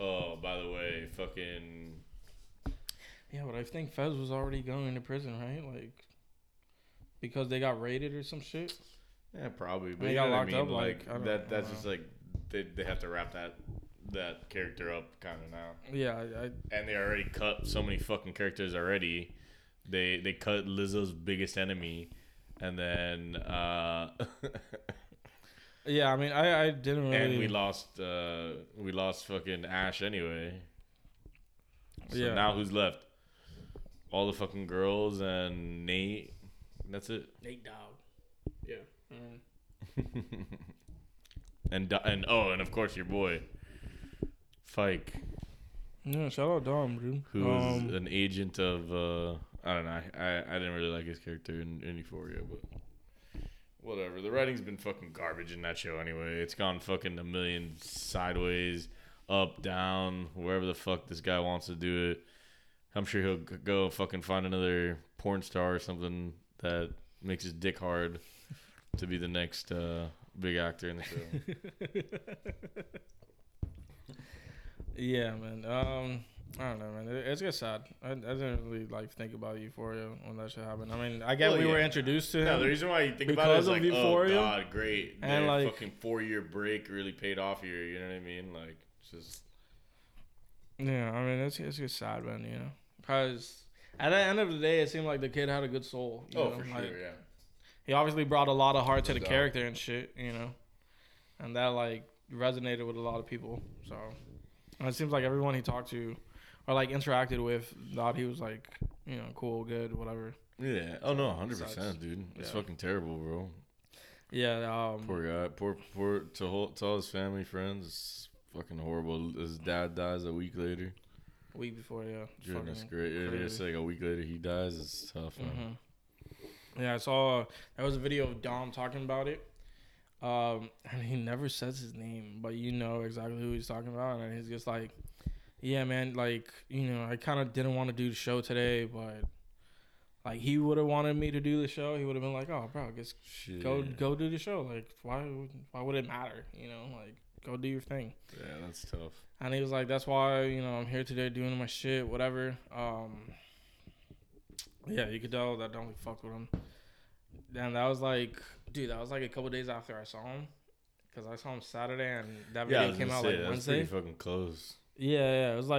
oh, by the way, fucking. Yeah, but I think Fez was already going to prison, right? Like, because they got raided or some shit. Yeah, probably. But they got locked up. Like that. That's just like they have to wrap that character up kind of now. Yeah, and they already cut so many fucking characters already. They cut Lizzo's biggest enemy, and then yeah, I mean, I didn't really. And we lost fucking Ash anyway. So yeah. Now who's left? All the fucking girls and Nate. That's it. Nate Dog. Yeah. Mm. and of course your boy. Fike. Yeah, shout out Dom, dude. Who is an agent of, I don't know, I didn't really like his character in Euphoria, but whatever. The writing's been fucking garbage in that show anyway. It's gone fucking a million sideways, up, down, wherever the fuck this guy wants to do it. I'm sure he'll go fucking find another porn star or something that makes his dick hard to be the next big actor in the show. Yeah, man. I don't know, man. It gets sad. I didn't really think about Euphoria when that shit happened. I mean, I guess we were introduced to him. No, the reason why you think about it is Euphoria. Oh god, great. And their fucking 4-year break really paid off here. You know what I mean? Like, it's just. Yeah, I mean, it's just sad, man. You know, because at the end of the day, it seemed like the kid had a good soul. You know? For sure. Yeah. He obviously brought a lot of heart to the character and shit. You know, and that resonated with a lot of people. So. It seems like everyone he talked to or, interacted with thought he was, cool, good, whatever. Yeah. Oh, no, 100%, dude. It's fucking terrible, bro. Yeah. Poor guy. Poor to all his family, friends. It's fucking horrible. His dad dies a week later. A week before, yeah. Dude, that's great. Yeah, it's a week later he dies. It's tough, man. Mm-hmm. Yeah, I saw there was a video of Dom talking about it. And he never says his name, but you know exactly who he's talking about. And he's just like, yeah, man, I kind of didn't want to do the show today, but he would have wanted me to do the show. He would have been like, oh, bro, just go do the show. Like, why would it matter? You know, go do your thing. Yeah, that's tough. And he was like, that's why, I'm here today doing my shit, whatever. Yeah, you could tell that don't fuck with him. And that was a couple days after I saw him, because I saw him Saturday and that video came out Wednesday. That's pretty fucking close. Yeah, it was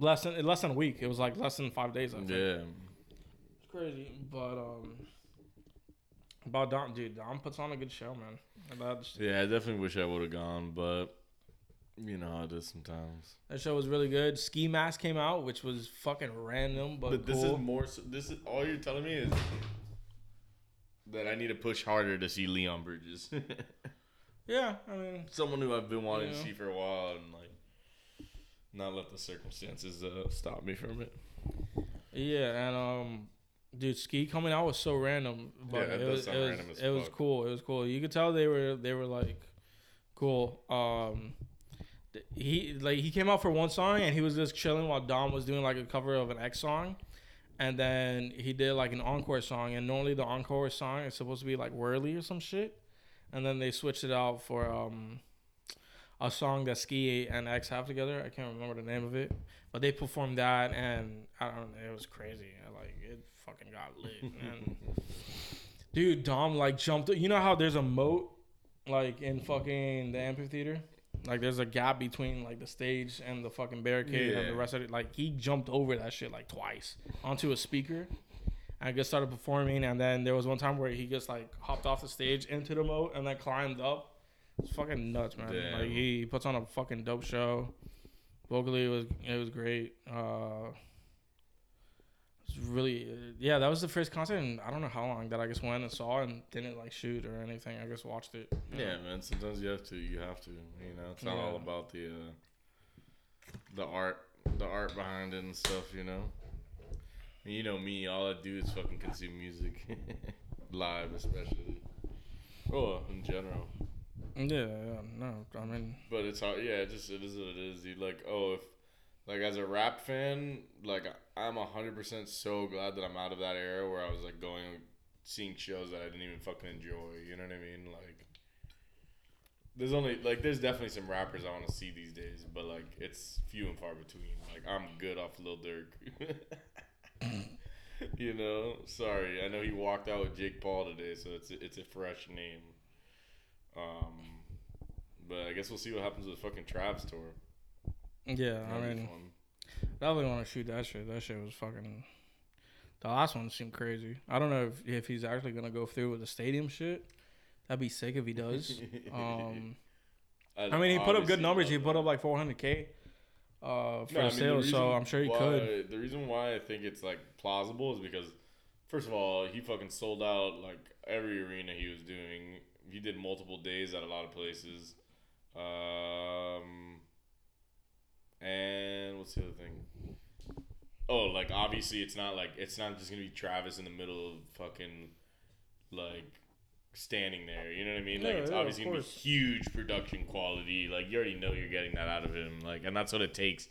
less than a week. It was less than 5 days. I think. Yeah, it's crazy. But about Dom, dude, Dom puts on a good show, man. Yeah, I definitely wish I would have gone, but you know how it is sometimes. That show was really good. Ski Mask came out, which was fucking random, but cool. This is more. This is all you're telling me is. That I need to push harder to see Leon Bridges. Yeah, I mean... Someone who I've been wanting to see for a while and, not let the circumstances stop me from it. Yeah, and, dude, Ski coming out was so random. But yeah, it was random as fuck. It was cool. You could tell they were cool. He came out for one song and he was just chilling while Dom was doing, a cover of an X song. And then he did an encore song, and normally the encore song is supposed to be Whirly or some shit, and then they switched it out for a song that Ski and X have together. I can't remember the name of it, but they performed that, and I don't know, it was crazy. It fucking got lit, man. Dude, Dom jumped. You know how there's a moat in fucking the amphitheater. There's a gap between the stage and the fucking barricade and the rest of it. He jumped over that shit twice onto a speaker and just started performing. And then there was one time where he just hopped off the stage into the moat and then climbed up. It's fucking nuts, man. Damn. He puts on a fucking dope show. Vocally, it was great. It's really, yeah, that was the first concert, and I don't know how long that I just went and saw and didn't like shoot or anything. I just watched it. Yeah, man. Sometimes you have to. You know, it's not all about the art behind it and stuff. You know, and you know me. All I do is fucking consume music, live especially, or in general. Yeah, no, I mean. But it's hard. Yeah, it is what it is, dude. Like, oh, if. Like, as a rap fan, like, I'm 100% so glad that I'm out of that era where I was, like, going, seeing shows that I didn't even fucking enjoy, you know what I mean? Like, there's definitely some rappers I want to see these days, but, like, it's few and far between. Like, I'm good off Lil Durk. You know? Sorry, I know he walked out with Jake Paul today, so it's a fresh name. But I guess we'll see what happens with fucking Trav's tour. Yeah, I mean, I really want to shoot that shit. That shit was fucking... The last one seemed crazy. I don't know if he's actually going to go through with the stadium shit. That'd be sick if he does. I mean, he put up good numbers. He put up like 400K sales, so I'm sure he could. The reason why I think it's like plausible is because, first of all, he fucking sold out like every arena he was doing. He did multiple days at a lot of places. And what's the other thing? Oh, like, obviously it's not just gonna be Travis in the middle of fucking like standing there, you know what I mean? Like, it's obviously gonna be huge production quality. Like, you already know you're getting that out of him. Like, and that's what it takes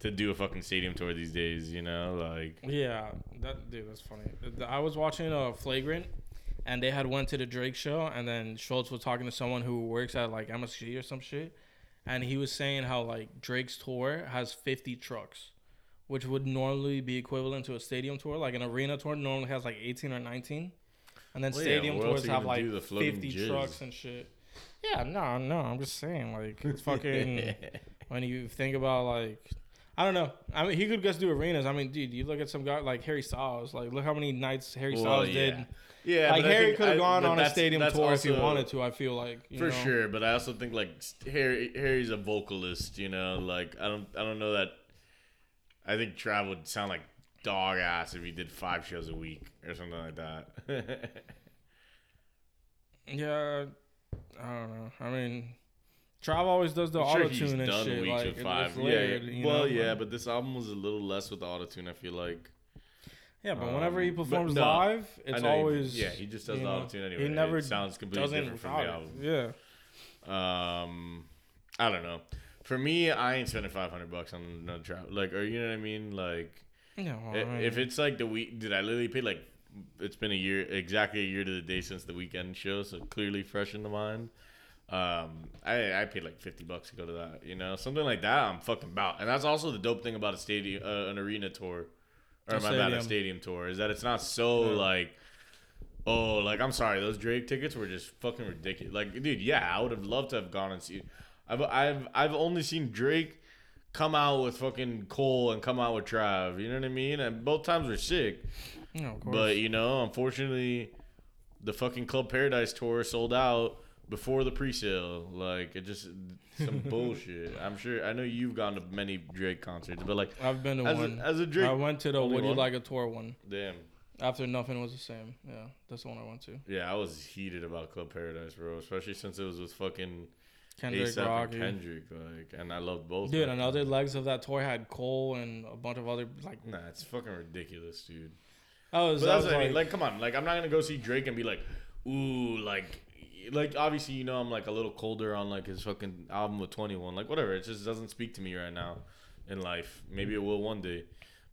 to do a fucking stadium tour these days, you know? Like, yeah, that dude, that's funny. I was watching Flagrant, and they had went to the Drake show, and then Schultz was talking to someone who works at like MSG or some shit. And he was saying how, like, Drake's tour has 50 trucks, which would normally be equivalent to a stadium tour. Like, an arena tour normally has, like, 18 or 19. And then stadium tours have, like, 50 trucks and shit. Yeah, no, I'm just saying, like, it's fucking... When you think about, like... I don't know. I mean, he could just do arenas. I mean, dude, you look at some guy like Harry Styles. Like, look how many nights Harry Styles did. Yeah, like, Harry could have gone on a stadium tour if he wanted to, I feel like. For sure, but I also think, like, Harry's a vocalist, you know? Like, I don't know that... I think Trav would sound like dog ass if he did 5 shows a week or something like that. Yeah, I don't know. I mean... Trav always does the auto-tune and shit. Like, it's layered, yeah. But this album was a little less with the auto-tune, I feel like. Yeah, but whenever he performs live, it's always... He just does the auto-tune anyway. He never sounds completely different from the album. Yeah. I don't know. For me, I ain't spending $500 on another Trav. Like, or you know what I mean? Like, if it's like the week... Did I literally pay like... It's been exactly a year to the day since the weekend show, so clearly fresh in the mind. I paid like $50 to go to that, you know, something like that. I'm fucking about, and that's also the dope thing about a stadium, an arena tour, or a stadium tour, is that it's not so like, oh, like I'm sorry, those Drake tickets were just fucking ridiculous. Like, dude, yeah, I would have loved to have gone and seen. I've only seen Drake come out with fucking Cole and come out with Trav, you know what I mean? And both times were sick, of course. But you know, unfortunately, the fucking Club Paradise tour sold out before the pre-sale. Like, it just some bullshit. I'm sure. I know you've gone to many Drake concerts, but like I've been to one. As a Drake, I went to the Would You Like a Tour one. Damn. After Nothing Was the Same. Yeah, that's the one I went to. Yeah, I was heated about Club Paradise, bro. Especially since it was with fucking A$AP and Kendrick. Like, and I loved both. Dude, and other legs of that tour had Cole and a bunch of other like. Nah, it's fucking ridiculous, dude. That's what I mean. Like, come on. Like, I'm not gonna go see Drake and be like, ooh, like. Like, obviously, you know, I'm, like, a little colder on, like, his fucking album with 21. Like, whatever. It just doesn't speak to me right now in life. Maybe it will one day.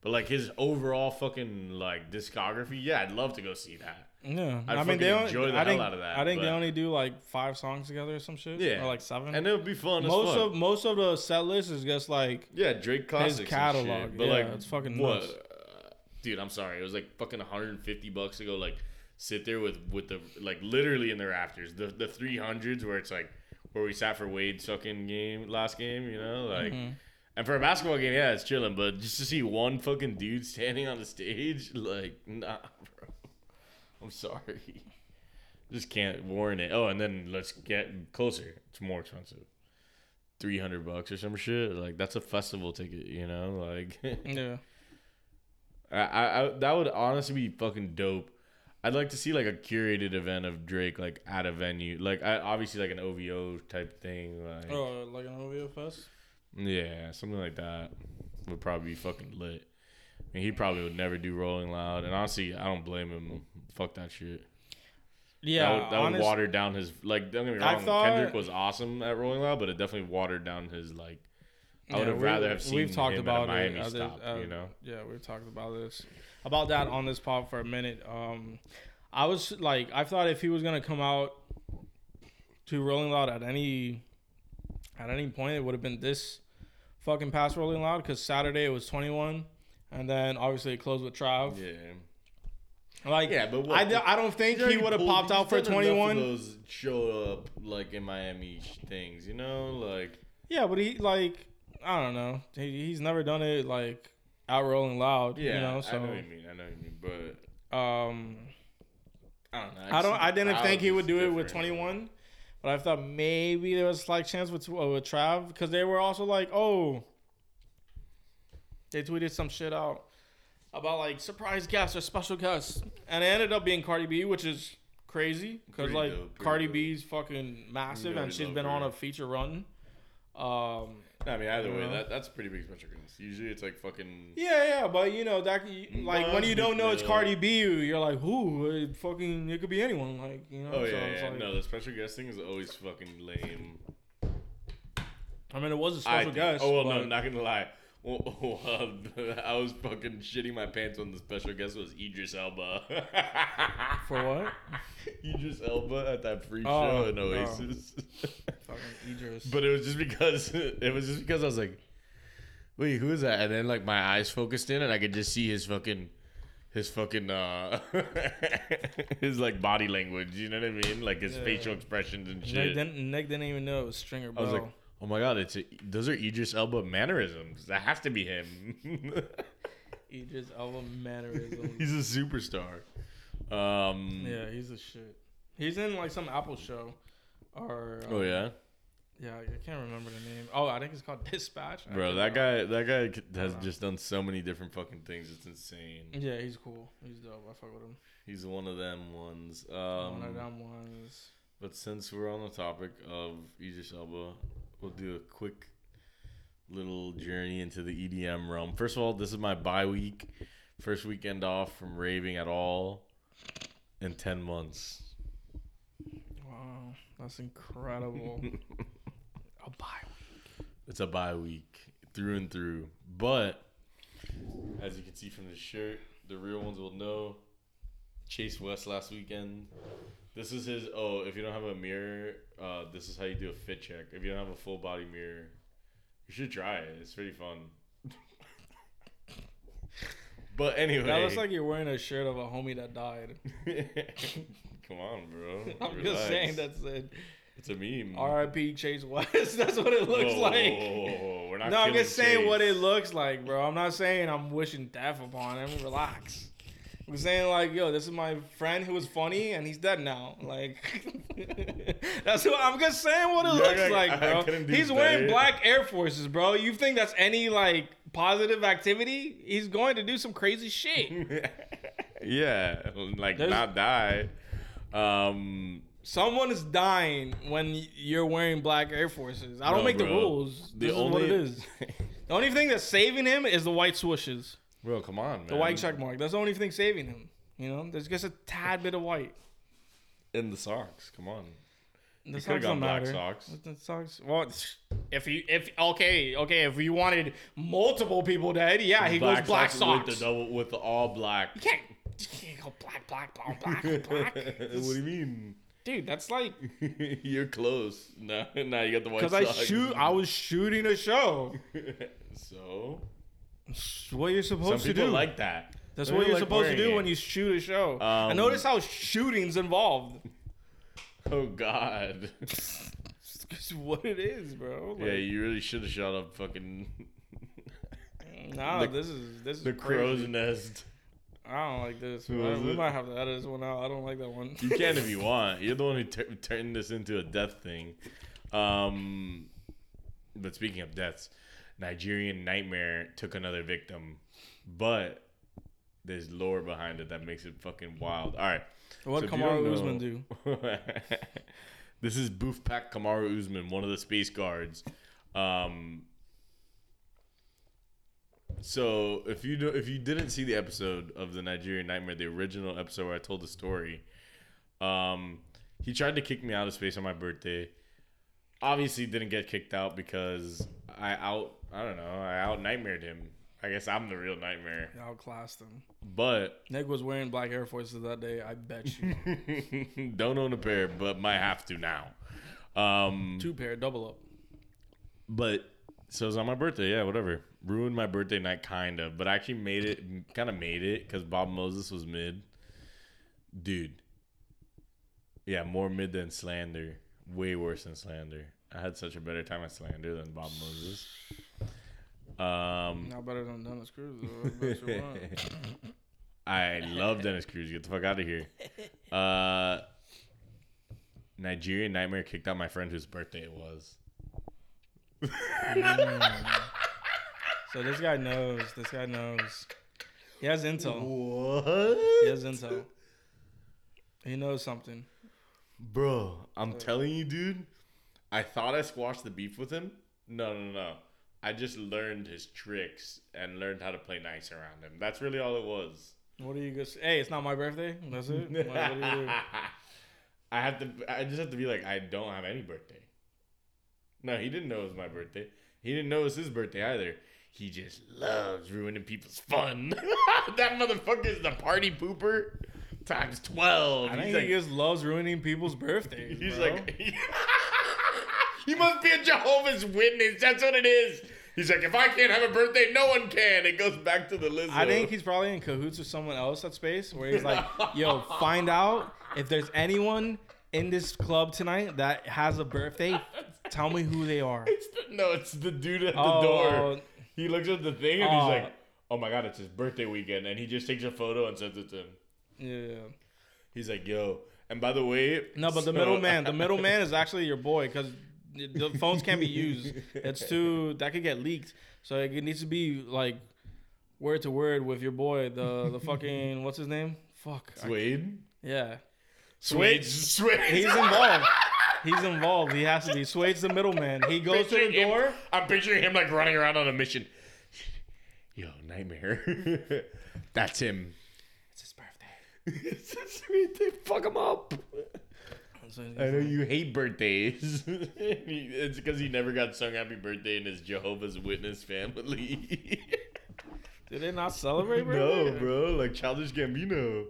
But, like, his overall fucking, like, discography, yeah, I'd love to go see that. Yeah. I mean, I enjoy the hell out of that. I think they only do, like, 5 songs together or some shit. Yeah. Or, like, 7. And it would be fun. Most of the set list is just, like, yeah, Drake classics, his catalog. And shit. But, yeah, like, it's fucking nuts. Dude, I'm sorry. It was, like, fucking $150 to go, like, sit there with the, like, literally in the rafters, the 300s where it's like where we sat for Wade's fucking game last game, you know, like, and for a basketball game, yeah, it's chilling, but just to see one fucking dude standing on the stage, like, nah, bro, I'm sorry, just can't warrant it. Oh, and then let's get closer. It's more expensive, $300 or some shit. Like, that's a festival ticket, you know, like, yeah. I that would honestly be fucking dope. I'd like to see like a curated event of Drake like at a venue, like obviously like an OVO type thing, like oh, like an OVO fest. Yeah, something like that would probably be fucking lit. I mean, he probably would never do Rolling Loud, and honestly, I don't blame him. Fuck that shit. Yeah, that would water down his like. Don't get me wrong, Kendrick was awesome at Rolling Loud, but it definitely watered down his like. I would have rather have seen him at Miami Stop, you know? Yeah, we've talked about this, about that on this pod for a minute. I was like, I thought if he was gonna come out to Rolling Loud at any point, it would have been this fucking past Rolling Loud, because Saturday it was 21, and then obviously it closed with Trav. Yeah. Like, yeah, but what, I don't think he would have popped out for 21. Those showed up like in Miami things, you know, like. Yeah, but he like, I don't know. He's never done it like out Rolling Loud. Yeah, you know, so. I know what you mean, but I don't know. I didn't think he would do it with 21, but I thought maybe there was a slight chance with Trav, because they were also like, oh, they tweeted some shit out about like surprise guests or special guests, and it ended up being Cardi B, which is crazy because like dope, Cardi B's fucking massive, and she's been on a feature run. I mean, either way, that's a pretty big special guest. Usually, it's like fucking. Yeah, but you know that like when you don't know it's Cardi B, you're like, who? It could be anyone. Like, you know. Oh yeah, it's like, no, the special guest thing is always fucking lame. I mean, it was a special guest. Oh well, no, not gonna lie. I was fucking shitting my pants when the special guest was Idris Elba. For what? Idris Elba at that free show in Oasis. Fucking Idris. But it was just because I was like, wait, who is that? And then like my eyes focused in, and I could just see his fucking his like body language. You know what I mean? Like his facial expressions and shit. Nick didn't even know it was Stringer, bro. I was like, oh my God! Those are Idris Elba mannerisms. That has to be him. Idris Elba mannerisms. He's a superstar. Yeah, he's a shit. He's in like some Apple show, or oh yeah, yeah. I can't remember the name. Oh, I think it's called Dispatch. Bro, that guy has just done so many different fucking things. It's insane. Yeah, he's cool. He's dope. I fuck with him. He's one of them ones. But since we're on the topic of Idris Elba, we'll do a quick little journey into the EDM realm. First of all, this is my bye week. First weekend off from raving at all in 10 months. Wow, that's incredible. A bye week. It's a bye week through and through. But as you can see from the shirt, the real ones will know. Chase West last weekend. This is his, if you don't have a mirror, this is how you do a fit check. If you don't have a full body mirror, you should try it. It's pretty fun. But anyway. That looks like you're wearing a shirt of a homie that died. Come on, bro. I'm relax. Just saying that's it. It's a meme. R.I.P. Chase West. That's what it looks like. Whoa. We're not no, I'm just saying Chase. What it looks like, bro. I'm not saying I'm wishing death upon him. Relax. I'm saying like, yo, this is my friend who was funny and he's dead now. Like, that's what I'm just saying. What it looks like, bro. He's wearing black Air Forces, bro. You think that's any like positive activity? He's going to do some crazy shit. Yeah, like not die. Someone is dying when you're wearing black Air Forces. I don't make the rules. This is what it is. The only thing that's saving him is the white swooshes. Bro, come on, man. The white check mark. That's the only thing saving him. You know? There's just a tad bit of white. In the socks. Come on. The socks don't matter. Socks. The socks. Well, if you wanted multiple people dead, yeah, he goes black socks. With the all black. You can't go black. What do you mean? Dude, that's like you're close. No, you got the white socks. Because I was shooting a show. So what you're supposed to do. Some people like that. That's what you're supposed to do when you shoot a show. I notice how shooting's involved. Oh, God. It's what it is, bro. Like, yeah, you really should have shot up fucking... This is the crazy. Crow's nest. I don't like this. We might have to edit this one out. I don't like that one. You can if you want. You're the one who turned this into a death thing. But speaking of deaths... Nigerian Nightmare took another victim, but there's lore behind it that makes it fucking wild. All right. What did Kamaru Usman do? This is Boof Pack Kamaru Usman, one of the space guards. So if you didn't see the episode of the Nigerian Nightmare, the original episode where I told the story, he tried to kick me out of space on my birthday. Obviously didn't get kicked out because I out nightmared him. I guess I'm the real nightmare. I outclassed him. But Nick was wearing black Air Forces that day. I bet you. Don't own a pair, but might have to now. Two pair, double up. But so it was on my birthday. Yeah, whatever. Ruined my birthday night, kind of. But I actually made it because Bob Moses was mid. Dude. Yeah, more mid than Slander. Way worse than Slander. I had such a better time at Slander than Bob Moses. Not better than Dennis Cruz though. I love Dennis Cruz. Get the fuck out of here. Nigerian Nightmare kicked out my friend whose birthday it was. So this guy knows. He has intel. What? He knows something. Bro, I'm telling you, dude. I thought I squashed the beef with him. No. I just learned his tricks and learned how to play nice around him. That's really all it was. What are you gonna say? Hey, it's not my birthday. That's it. What do you do? I just have to be like, I don't have any birthday. No, he didn't know it was my birthday. He didn't know it was his birthday either. He just loves ruining people's fun. That motherfucker is the party pooper times 12. I think he just loves ruining people's birthdays. He's bro. Like. He must be a Jehovah's Witness. That's what it is. He's like, if I can't have a birthday, no one can. It goes back to the Lizzo. I think he's probably in cahoots with someone else at Space where he's like, yo, find out if there's anyone in this club tonight that has a birthday. Tell me who they are. It's the dude at the door. He looks at the thing and he's like, oh, my God, it's his birthday weekend. And he just takes a photo and sends it to him. Yeah. He's like, yo. And by the way. No, but the middleman is actually your boy because. The phones can't be used. It's too... That could get leaked. So it needs to be, like, word to word with your boy, the fucking... What's his name? Fuck. Suede? Yeah. Suede. He's involved. He has to be. Suede's the middleman. He goes to the door. I'm picturing him, like, running around on a mission. Yo, Nightmare. That's him. It's his birthday. It's his birthday. Fuck him up. I know you hate birthdays. It's because he never got sung happy birthday in his Jehovah's Witness family. Did they not celebrate birthday? No, bro. Like Childish Gambino.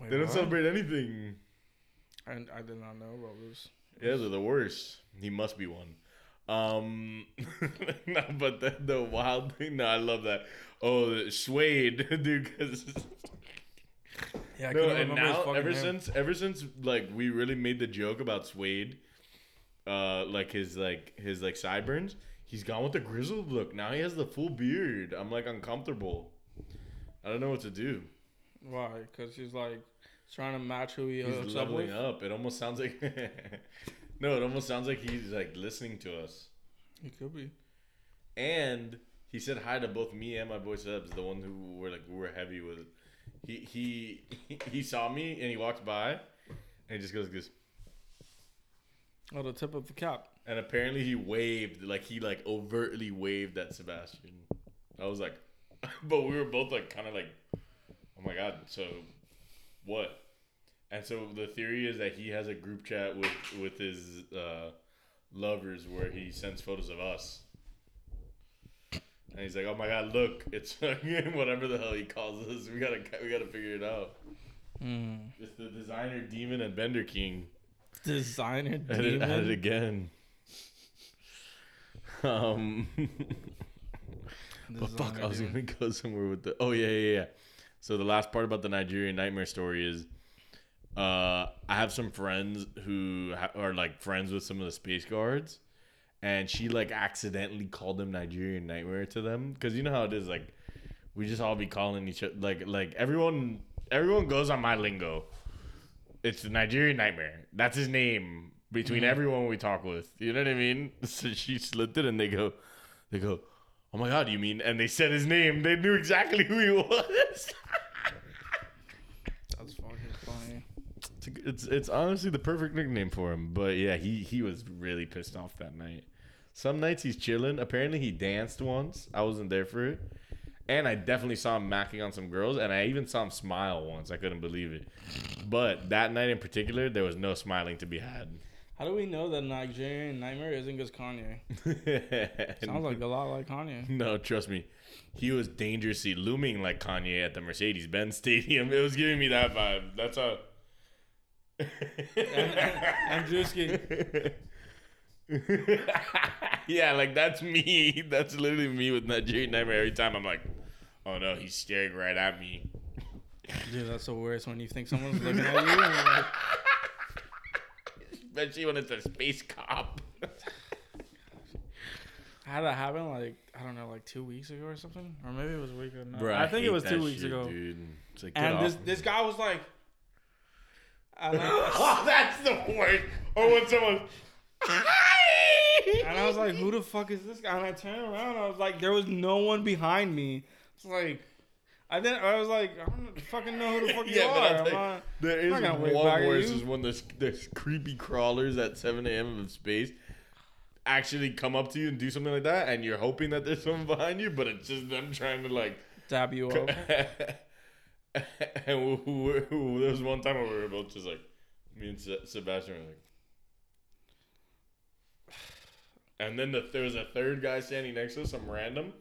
Wait, they don't celebrate anything. I did not know about this. Yeah, they're the worst. He must be one. No, but the wild thing. No, I love that. Oh, Suede. Dude, because... Yeah, no, and now ever since like we really made the joke about Suede, like his sideburns, he's gone with the grizzled look. Now he has the full beard. I'm like uncomfortable. I don't know what to do. Why? Because he's like trying to match who he is. He's leveling up. It almost sounds like he's like listening to us. He could be. And he said hi to both me and my boy Sebs, the one who we were heavy with. He saw me and he walked by and he just goes. Oh, the tip of the cap. And apparently he waved, he overtly waved at Sebastian. I was like, but we were both kind of oh my God, so what? And so the theory is that he has a group chat with his lovers where he sends photos of us. And he's like, oh my God, look, it's whatever the hell he calls us. We gotta figure it out. Mm. It's the designer demon and Bender King. Designer demon? At it again. But fuck, I was going to go somewhere with the... Oh, yeah. So the last part about the Nigerian Nightmare story is I have some friends who are friends with some of the space guards. And she accidentally called them Nigerian Nightmare to them, because you know how it is. We just all be calling each other everyone goes on my lingo. It's the Nigerian Nightmare. That's his name between everyone we talk with. You know what I mean? So she slipped it, and they go, oh my God, you mean? And they said his name. They knew exactly who he was. It's honestly the perfect nickname for him. But yeah, he was really pissed off that night. Some nights he's chilling. Apparently he danced once. I wasn't there for it. And I definitely saw him macking on some girls. And I even saw him smile once. I couldn't believe it. But that night in particular, there was no smiling to be had. How do we know that Nigerian Nightmare isn't just Kanye? Sounds like a lot like Kanye. No, trust me. He was dangerously looming like Kanye at the Mercedes-Benz Stadium. It was giving me that vibe. That's how... I'm just kidding. Yeah, like that's me. That's literally me with Nigerian Nightmare. Every time I'm like, oh no, he's staring right at me. Dude, that's the worst when you think someone's looking at you. Like... Especially when it's a space cop. Had that happen like, I don't know, like 2 weeks ago or something, or maybe it was a week ago. No. Bro, I think it was 2 weeks ago. Dude. It's like, and this guy was like, oh, that's the worst. Or when someone. And I was like, who the fuck is this guy? And I turned around, I was like, there was no one behind me. It's like, I was like, I don't fucking know who the fuck you are. Like, there is one worse is when there's creepy crawlers at 7 a.m. in space actually come up to you and do something like that, and you're hoping that there's someone behind you, but it's just them trying to like dab you up. And there was one time where we were both just like, me and Sebastian were like. And then there was a third guy standing next to us, some random,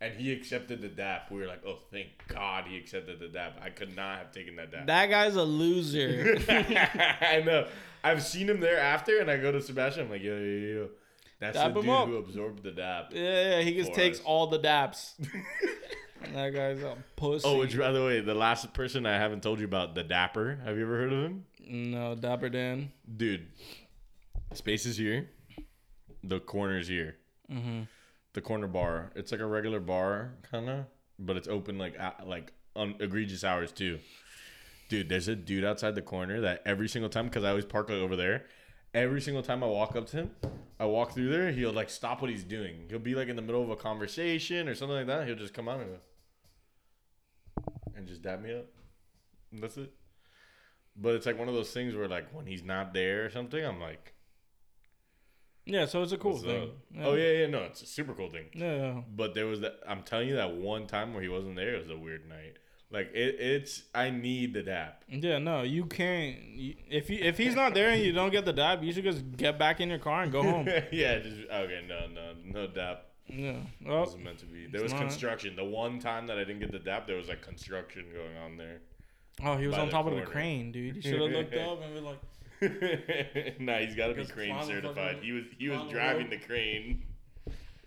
and he accepted the dap. We were like, oh, thank God he accepted the dap. I could not have taken that dap. That guy's a loser. I know. I've seen him thereafter, and I go to Sebastian. I'm like, yo. That's dap the dude who absorbed the dap. Yeah, he just takes all the daps. That guy's a pussy. Oh, which, by the way, the last person I haven't told you about, the Dapper. Have you ever heard of him? No, Dapper Dan. Dude, Space is here. The corner's here. Mm-hmm. The corner bar. It's like a regular bar, kind of, but it's open like egregious hours too. Dude, there's a dude outside the corner that every single time, because I always park like over there. Every single time I walk up to him, I walk through there, he'll like stop what he's doing. He'll be like in the middle of a conversation or something like that. He'll just come out and go and just dab me up. And that's it. But it's like one of those things where like when he's not there or something, I'm like. Yeah, so it's a cool thing. Yeah. Oh, yeah, no, it's a super cool thing. Yeah. But there was that, I'm telling you, that one time where he wasn't there, it was a weird night. Like, it's, I need the dap. Yeah, no, you can't. If he's not there and you don't get the dap, you should just get back in your car and go home. Yeah, just, okay, no dap. Yeah. Well, it wasn't meant to be. There was construction. The one time that I didn't get the dap, there was, like, construction going on there. Oh, he was on top of the crane, dude. You should have looked up and been like. Nah, he's got to be crane certified. He was driving the crane.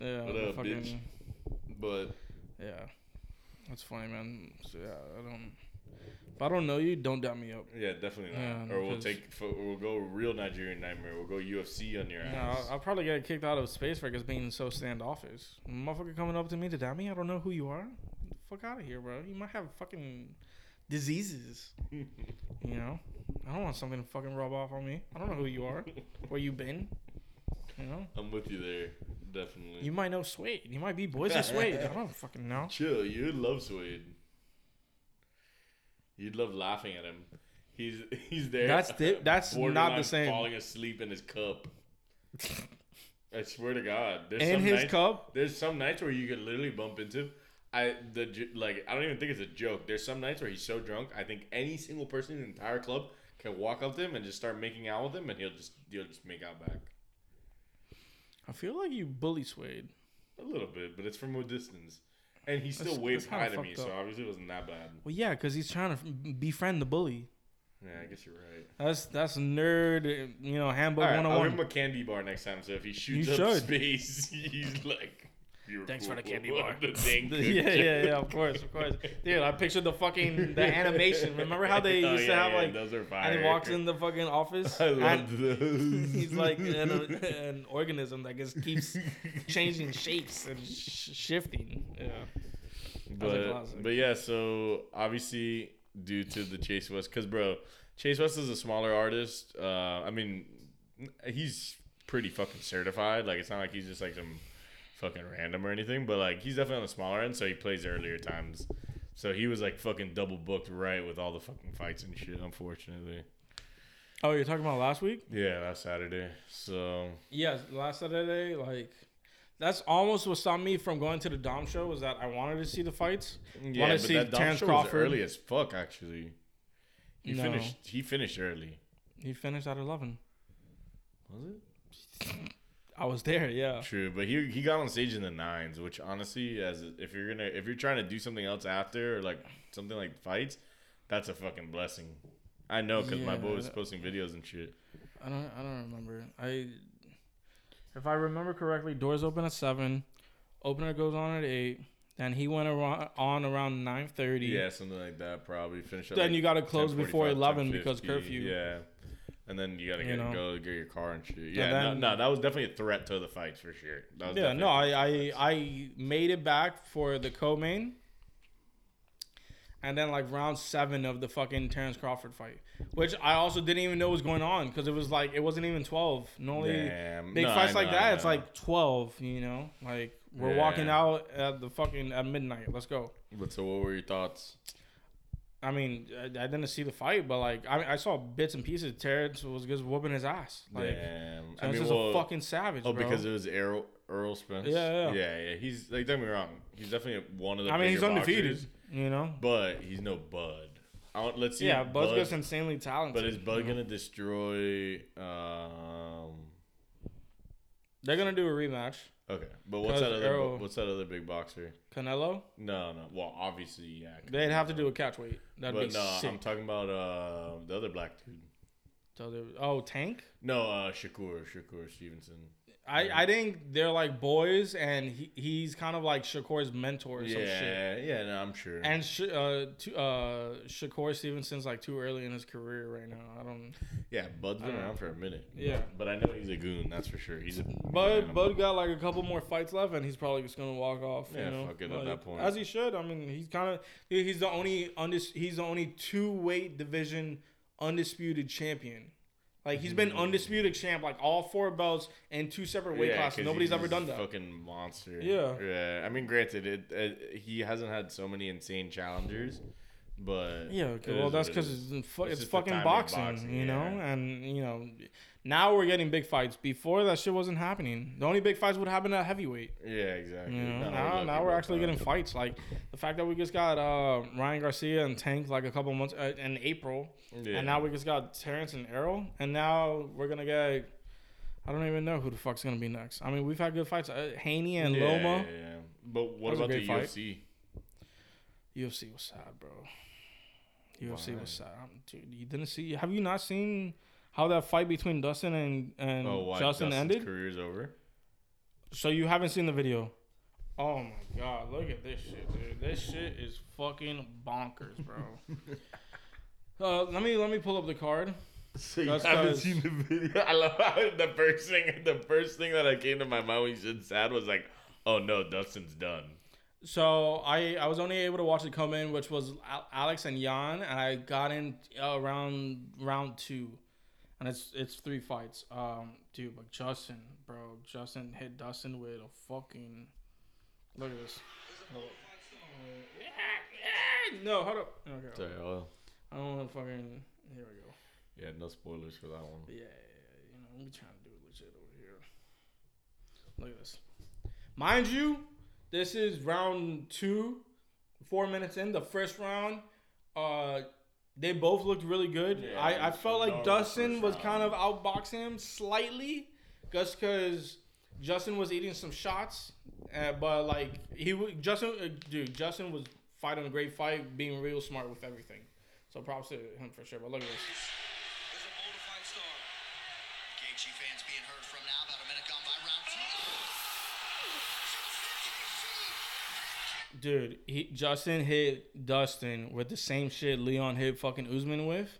Yeah, what up, bitch? But yeah, that's funny, man. So yeah, if I don't know you, don't dab me up. Yeah, definitely not. Yeah, or we'll go real Nigerian Nightmare. We'll go UFC on your ass. I'll probably get kicked out of space for just being so standoffish. Motherfucker coming up to me to dab me. I don't know who you are. Get the fuck out of here, bro. You might have fucking diseases. You know. I don't want something to fucking rub off on me. I don't know who you are, where you been. You know, I'm with you there, definitely. You might know Suede. You might be boys with Suede. I don't fucking know. Chill, you'd love Suede. You'd love laughing at him. He's there. That's not the same. Falling asleep in his cup. I swear to God. There's some nights where you could literally bump into. I don't even think it's a joke. There's some nights where he's so drunk, I think any single person in the entire club can walk up to him and just start making out with him, and he'll just make out back. I feel like you bully Suede. A little bit, but it's from a distance, and he's still waved high to me, up. So obviously it wasn't that bad. Well, yeah, because he's trying to befriend the bully. Yeah, I guess you're right. That's nerd, you know, handbook 101. I'll give him a candy bar next time. So if he shoots Space, he's like. Thanks for the candy bar. Yeah, of course. Dude, I pictured the animation. Remember how they used to have those are fire. And he walks in the fucking office. I love those. He's like an organism that just keeps changing shapes and shifting. Yeah, but yeah. So obviously, due to the Chase West, because bro, Chase West is a smaller artist. I mean, he's pretty fucking certified. Like, it's not like he's just like some. Fucking random or anything, but like he's definitely on the smaller end, so he plays earlier times. So he was like fucking double booked right with all the fucking fights and shit, unfortunately. Oh, you're talking about last week? Yeah, last Saturday. So yeah, last Saturday, like, that's almost what stopped me from going to the Dom show, was that I wanted to see the fights. Yeah, but see that Dom show was early as fuck, actually. He finished early. He finished at 11. Was it? I was there, yeah. True, but he got on stage in the 9s, which honestly, if you're trying to do something else after, or like something like fights, that's a fucking blessing. I know, because my boy was posting videos and shit. I don't remember. If I remember correctly, doors open at 7, opener goes on at 8, then he went on around 9:30. Yeah, something like that, probably. Finish up. Then you got to close before 11 because curfew. Yeah. And then you gotta go get your car and shit. Yeah, and then, no, that was definitely a threat to the fights for sure. I made it back for the co-main, and then like round 7 of the fucking Terrence Crawford fight, which I also didn't even know was going on because it was like it wasn't even 12. Normally big fights like that, it's like 12. You know, like we're walking out at the fucking at midnight. Let's go. But so, what were your thoughts? I mean, I didn't see the fight, but like I saw bits and pieces. Terrence was just whooping his ass. Like, damn, I mean, was a fucking savage. Oh, bro. Because it was Errol Spence. Yeah. He's like, don't get me wrong. He's definitely one of the. I mean, he's undefeated, boxers, you know. But he's no Bud. Let's see. Yeah, Bud's just insanely talented. But is Bud gonna destroy? They're gonna do a rematch. Okay, but what's that other big boxer? Canelo? No. Well, obviously, yeah. Canelo. They'd have to do a catch weight. That'd be sick. I'm talking about the other black dude. Tank? No, Shakur Stevenson. I think they're like boys, and he's kind of like Shakur's mentor or some shit. Yeah, no, I'm sure. And Shakur Stevenson's like too early in his career right now. I don't. Yeah, Bud's been around for a minute. Yeah, but I know he's a goon. That's for sure. Bud got like a couple more fights left, and he's probably just gonna walk off. Yeah, fuck it at that point. As he should. I mean, he's the only two-weight division undisputed champion. Like, he's been undisputed champ, like, all 4 belts in 2 separate weight classes. Nobody's ever done that. Fucking monster. Yeah. I mean, granted, he hasn't had so many insane challengers, but... Yeah, okay. Well, that's because it's fucking boxing, you know? And, you know, now we're getting big fights. Before, that shit wasn't happening. The only big fights would happen at heavyweight. Yeah, exactly. You know? Now we're actually getting fights. Like, the fact that we just got Ryan Garcia and Tank, like, a couple months in April. Yeah. And now we just got Terrence and Errol. And now we're going to get... I don't even know who the fuck's going to be next. I mean, we've had good fights. Haney and Loma. Yeah. But what about the UFC? UFC was sad, bro. UFC was sad. Dude, you didn't see... Have you not seen how that fight between Dustin and Justin ended? His career's over. So you haven't seen the video? Oh, my God. Look at this shit, dude. This shit is fucking bonkers, bro. Let me pull up the card. So you haven't seen the video? I love how the first thing that I came to my mind when you said sad was like, oh, no, Dustin's done. So I was only able to watch it come in, which was Alex and Jan, and I got in around round 2, and it's 3 fights. Dude, but Justin hit Dustin with a fucking. Look at this. No, hold up. Okay. Sorry, I don't want to fucking. Here we go. Yeah, no spoilers for that one. Yeah. You know, I'm trying to do it legit over here. Look at this. Mind you. This is round 2, 4 minutes in, the first round. They both looked really good. Yeah, I felt like Dustin was kind of outboxing him slightly just because Justin was eating some shots. But, like, Justin was fighting a great fight, being real smart with everything. So props to him for sure. But look at this. There's a bona fide star. KG fans being heard from now. About a minute gone by round 2. Dude, Justin hit Dustin with the same shit Leon hit fucking Usman with.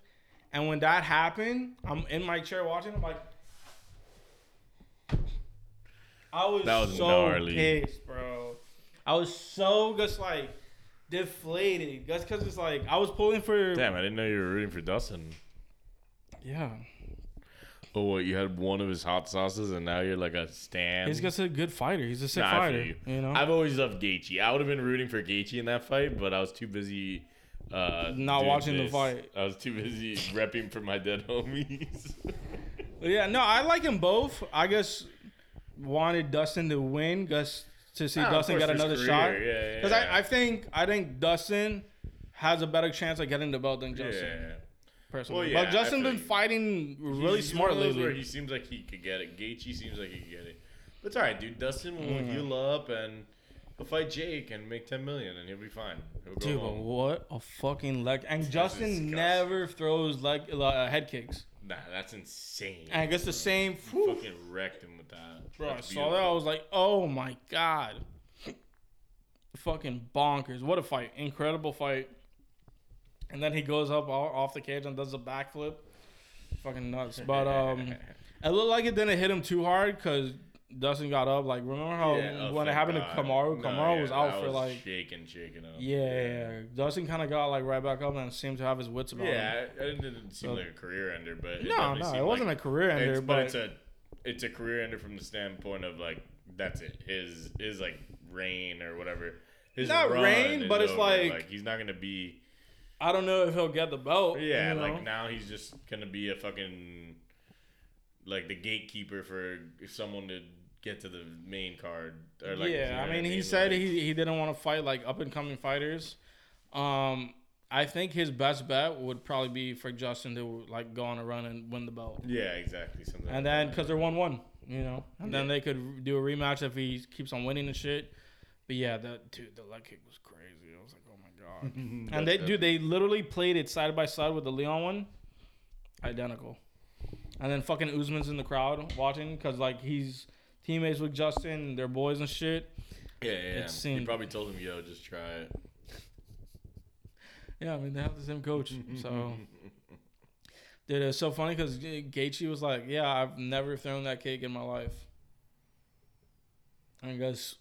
And when that happened, I'm in my chair watching. I'm like... That was so gnarly. Pissed, bro. I was so just like deflated. Just because it's like... I was pulling for... Damn, I didn't know you were rooting for Dustin. Yeah. Oh, what? You had one of his hot sauces, and now you're like a stan. He's just a good fighter. He's a sick fighter. You know? I've always loved Gaethje. I would have been rooting for Gaethje in that fight, but I was too busy Not watching this. The fight. I was too busy repping for my dead homies. Yeah, no, I like them both. I guess wanted Dustin to win, to see Dustin get another shot. Because I think Dustin has a better chance of getting the belt than Justin. Yeah. Personally. Well, yeah, but Justin's been fighting really smart lately. Where he seems like he could get it. Gaethje seems like he could get it. But it's all right, dude. Dustin will heal up and he'll fight Jake and make $10 million and he'll be fine. He'll go home. But what a fucking leg! And Justin never throws head kicks. Nah, that's insane. And I guess the same. Fucking wrecked him with that. Bro, I saw that. I was like, oh my God. Fucking bonkers. What a fight. Incredible fight. And then he goes up off the cage and does a backflip. Fucking nuts. But it looked like it didn't hit him too hard because Dustin got up. Like, remember how when it happened to Kamaru? Kamaru was out for like. Shaking up. Yeah. Dustin kind of got like right back up and seemed to have his wits about him. Yeah, it didn't seem like a career ender, but. It wasn't a career ender. It's a career ender from the standpoint of like, that's it. His like reign or whatever. His not reign, but it's over. Like. He's not going to be. I don't know if he'll get the belt. Yeah, you know? Like now he's just going to be a fucking. Like the gatekeeper for someone to get to the main card. Or like, yeah, I mean, he said he didn't want to fight like up and coming fighters. I think his best bet would probably be for Justin to like go on a run and win the belt. Yeah, exactly. Something and like then because they're 1-1, you know, and then they could do a rematch if he keeps on winning and shit. But yeah, the leg kick was crazy. I was like, oh my God. And they literally played it side by side with the Leon one, identical. And then fucking Usman's in the crowd watching because, like, he's teammates with Justin, they're boys and shit. Yeah. He probably told him, yo, just try it. Yeah, I mean, they have the same coach. So, dude, it's so funny because Gaethje was like, yeah, I've never thrown that kick in my life. And he goes,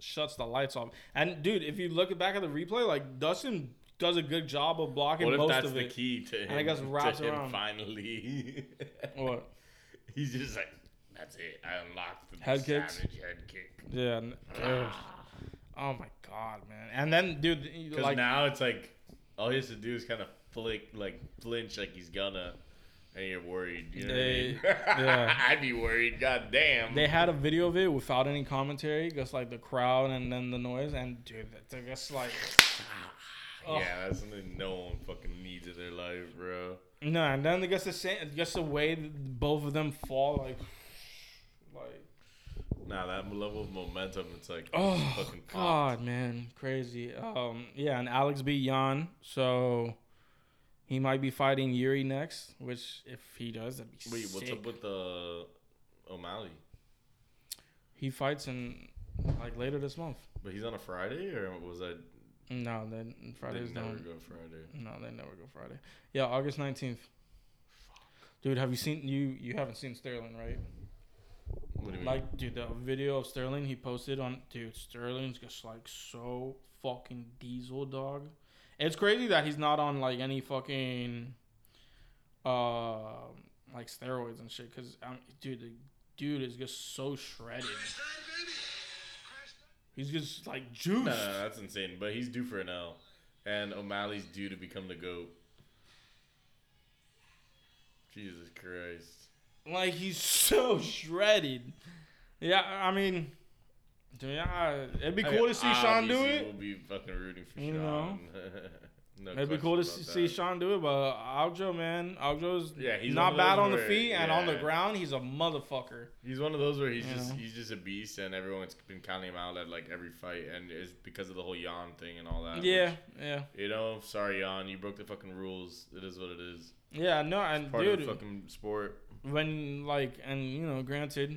shuts the lights off. And, dude, if you look back at the replay, like, Dustin does a good job of blocking most of it. What if that's the key to him? And I guess wraps around. Finally. What? He's just like, that's it. I unlocked the savage head kick. Yeah. Oh my God, man. And then, dude, because like, now it's like all he has to do is kind of flinch, like he's gonna, and you're worried. You know what I mean? Yeah. I'd be worried. God damn. They had a video of it without any commentary, just like the crowd and then the noise, and dude, that's just like. Oh. Yeah, that's something no one fucking needs in their life, bro. No, and then I guess the way that both of them fall, like. Nah, that level of momentum, it's like. Oh fucking God, man, crazy. Yeah, and Alex beat Jan, so he might be fighting Yuri next. Which, if he does, that'd be sick. What's up with the O'Malley? He fights in like later this month. But he's on a Friday, or was that? No, then Friday's never go Friday. No, they never go Friday. Yeah, August 19th. Fuck. Dude, have you seen you haven't seen Sterling, right? What do you mean? Dude, the video of Sterling he posted on Sterling's just like so fucking diesel, dog. It's crazy that he's not on like any fucking like steroids and shit, cuz dude, the dude is just so shredded. He's just like juiced. No, that's insane. But he's due for an L, and O'Malley's due to become the GOAT. Jesus Christ! Like he's so shredded. Yeah, I mean, it'd be cool to see Sean do it. We'll be fucking rooting for Sean. No, it'd be cool to see Sean do it, but Aljo, man, Aljo's he's not bad on the feet and on the ground. He's a motherfucker. He's one of those where he's just a beast, and everyone's been counting him out at like every fight, and it's because of the whole Jan thing and all that. Yeah, yeah. You know, sorry, Jan, you broke the fucking rules. It is what it is. Yeah, no, and part of the fucking sport. When granted,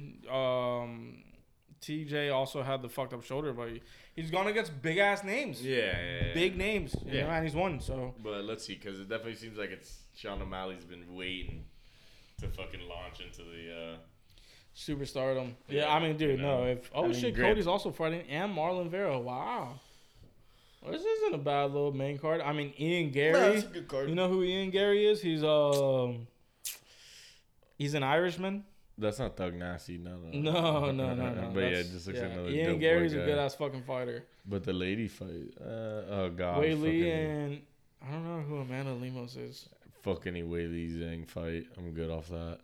TJ also had the fucked up shoulder, but he's gone against big ass names. Yeah. Big names. You know, and he's won, so. But let's see, because it definitely seems like it's Sean O'Malley's been waiting to fucking launch into the superstardom. Yeah, I mean, dude, no. Cody's also fighting and Marlon Vera. Wow. Well, this isn't a bad little main card. I mean, Ian Gary. No, that's a good card. You know who Ian Gary is? He's an Irishman. That's not Thug Nasty, no. But yeah, it just looks like another. Ian dope Gary's a good ass fucking fighter. But the lady fight, oh god, Whaley and I don't know who Amanda Lemos is. Fucking Whaley Zhang fight, I'm good off that.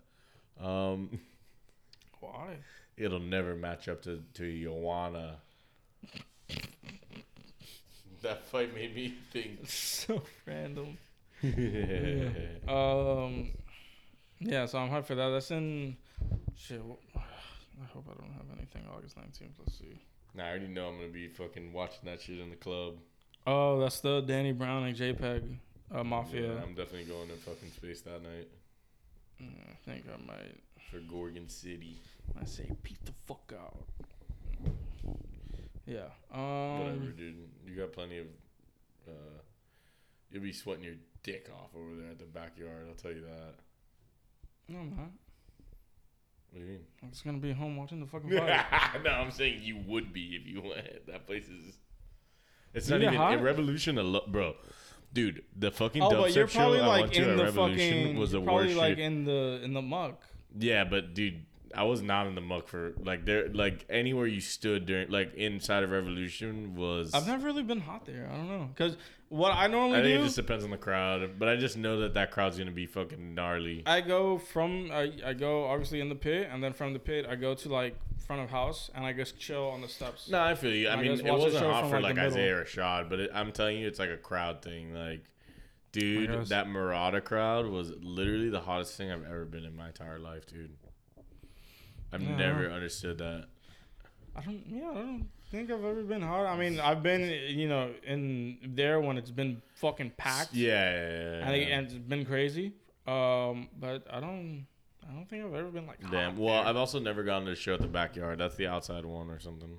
Why? It'll never match up to Ioana. That fight made me think. It's so random. Yeah. Yeah, so I'm hyped for that. That's in... Shit, I hope I don't have anything August 19th. Let's see. Nah, I already know I'm going to be fucking watching that shit in the club. Oh, that's the Danny Brown and JPEG Mafia. Yeah, I'm definitely going to fucking Space that night. Yeah, I think I might. For Gorgon City. I say, peep the fuck out. Yeah. Whatever, dude. You got plenty of... you'll be sweating your dick off over there at the backyard. I'll tell you that. No, I'm not. What do you mean? I'm just going to be home watching the fucking fight. No, I'm saying you would be if you went. That place is... It's not even... A Revolution... Bro. Dude, the fucking dubstep show I went to at Revolution was the worst shit. Probably like in the muck. Yeah, but dude... I was not in the muck for anywhere you stood during inside of Revolution was. I've never really been hot there. I don't know because what I normally do. I think it just depends on the crowd, but I just know that crowd's gonna be fucking gnarly. I go obviously in the pit, and then from the pit I go to front of house, and I just chill on the steps. No, I feel you. I mean, it wasn't hot for Isaiah Rashad, but I'm telling you, it's a crowd thing. Dude, that Murata crowd was literally the hottest thing I've ever been in my entire life, dude. I've never understood that. I don't think I've ever been hot. I mean, I've been, in there when it's been fucking packed. And it's been crazy. But I don't think I've ever been hot. Damn. Well, there. I've also never gotten to a show at the backyard. That's the outside one or something.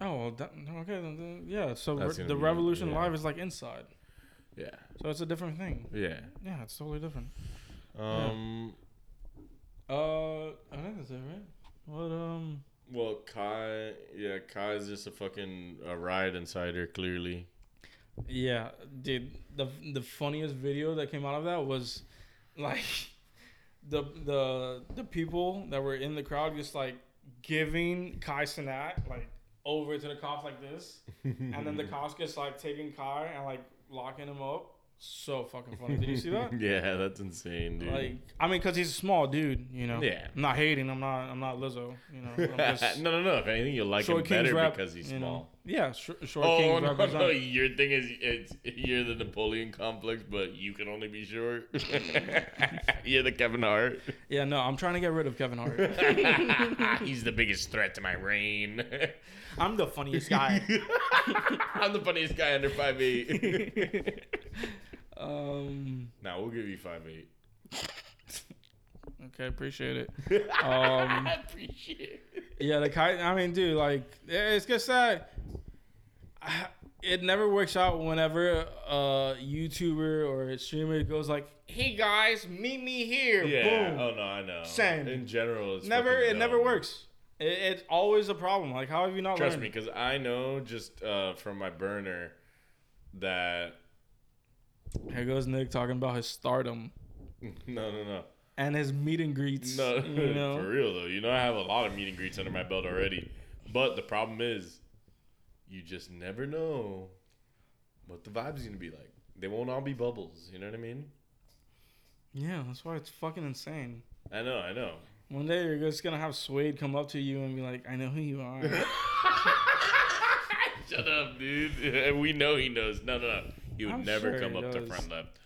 Oh, well, okay. Yeah. So the Revolution Live is inside. Yeah. So it's a different thing. Yeah. Yeah, it's totally different. I think that's it, right? What, Well, Kai's just a fucking riot insider, clearly. Yeah, dude, the funniest video that came out of that was, the people that were in the crowd just, giving Kai Cenat, over to the cops like this, and then the cops just, taking Kai and, locking him up. So fucking funny. Did you see that? Yeah, that's insane, dude. I mean, cause he's a small dude, Yeah. I'm not hating. I'm not Lizzo. No. If anything, you like him better because he's small. Yeah. Short King's rap. No. Your thing is you're the Napoleon complex, but you can only be short. You're the Kevin Hart. Yeah. No, I'm trying to get rid of Kevin Hart. He's the biggest threat to my reign. I'm the funniest guy. I'm the funniest guy under 5'8". Nah, we'll give you 5'8". Okay, appreciate it. I appreciate it. Yeah, I mean, dude, it's just that it never works out whenever a YouTuber or a streamer goes like, "Hey guys, meet me here." Yeah. Boom. Oh no, I know. Send. In general, it's never works. It's always a problem. How have you not learned? Trust me, because I know just from my burner that. Here goes Nick talking about his stardom. No. And his meet and greets. No, for real though. I have a lot of meet and greets under my belt already. But the problem is, you just never know what the vibe's gonna be like. They won't all be bubbles. You know what I mean? Yeah, that's why it's fucking insane. I know. One day you're just gonna have Suede come up to you and be like, "I know who you are." Shut up, dude. We know he knows. No. He would never come up to front left.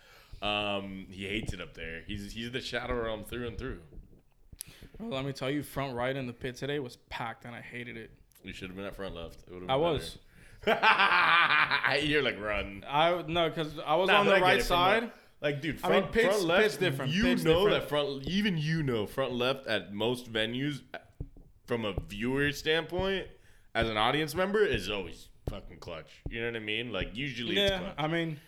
He hates it up there. He's the shadow realm through and through. Well, let me tell you, front right in the pit today was packed, and I hated it. You should have been at front left. It would have been I was. You're run. No, because I was on the right side. Dude, front left. Pit's different. That front. Even front left at most venues, from a viewer standpoint, as an audience member, is always. Fucking clutch. You know what I mean? Usually it's clutch. I mean,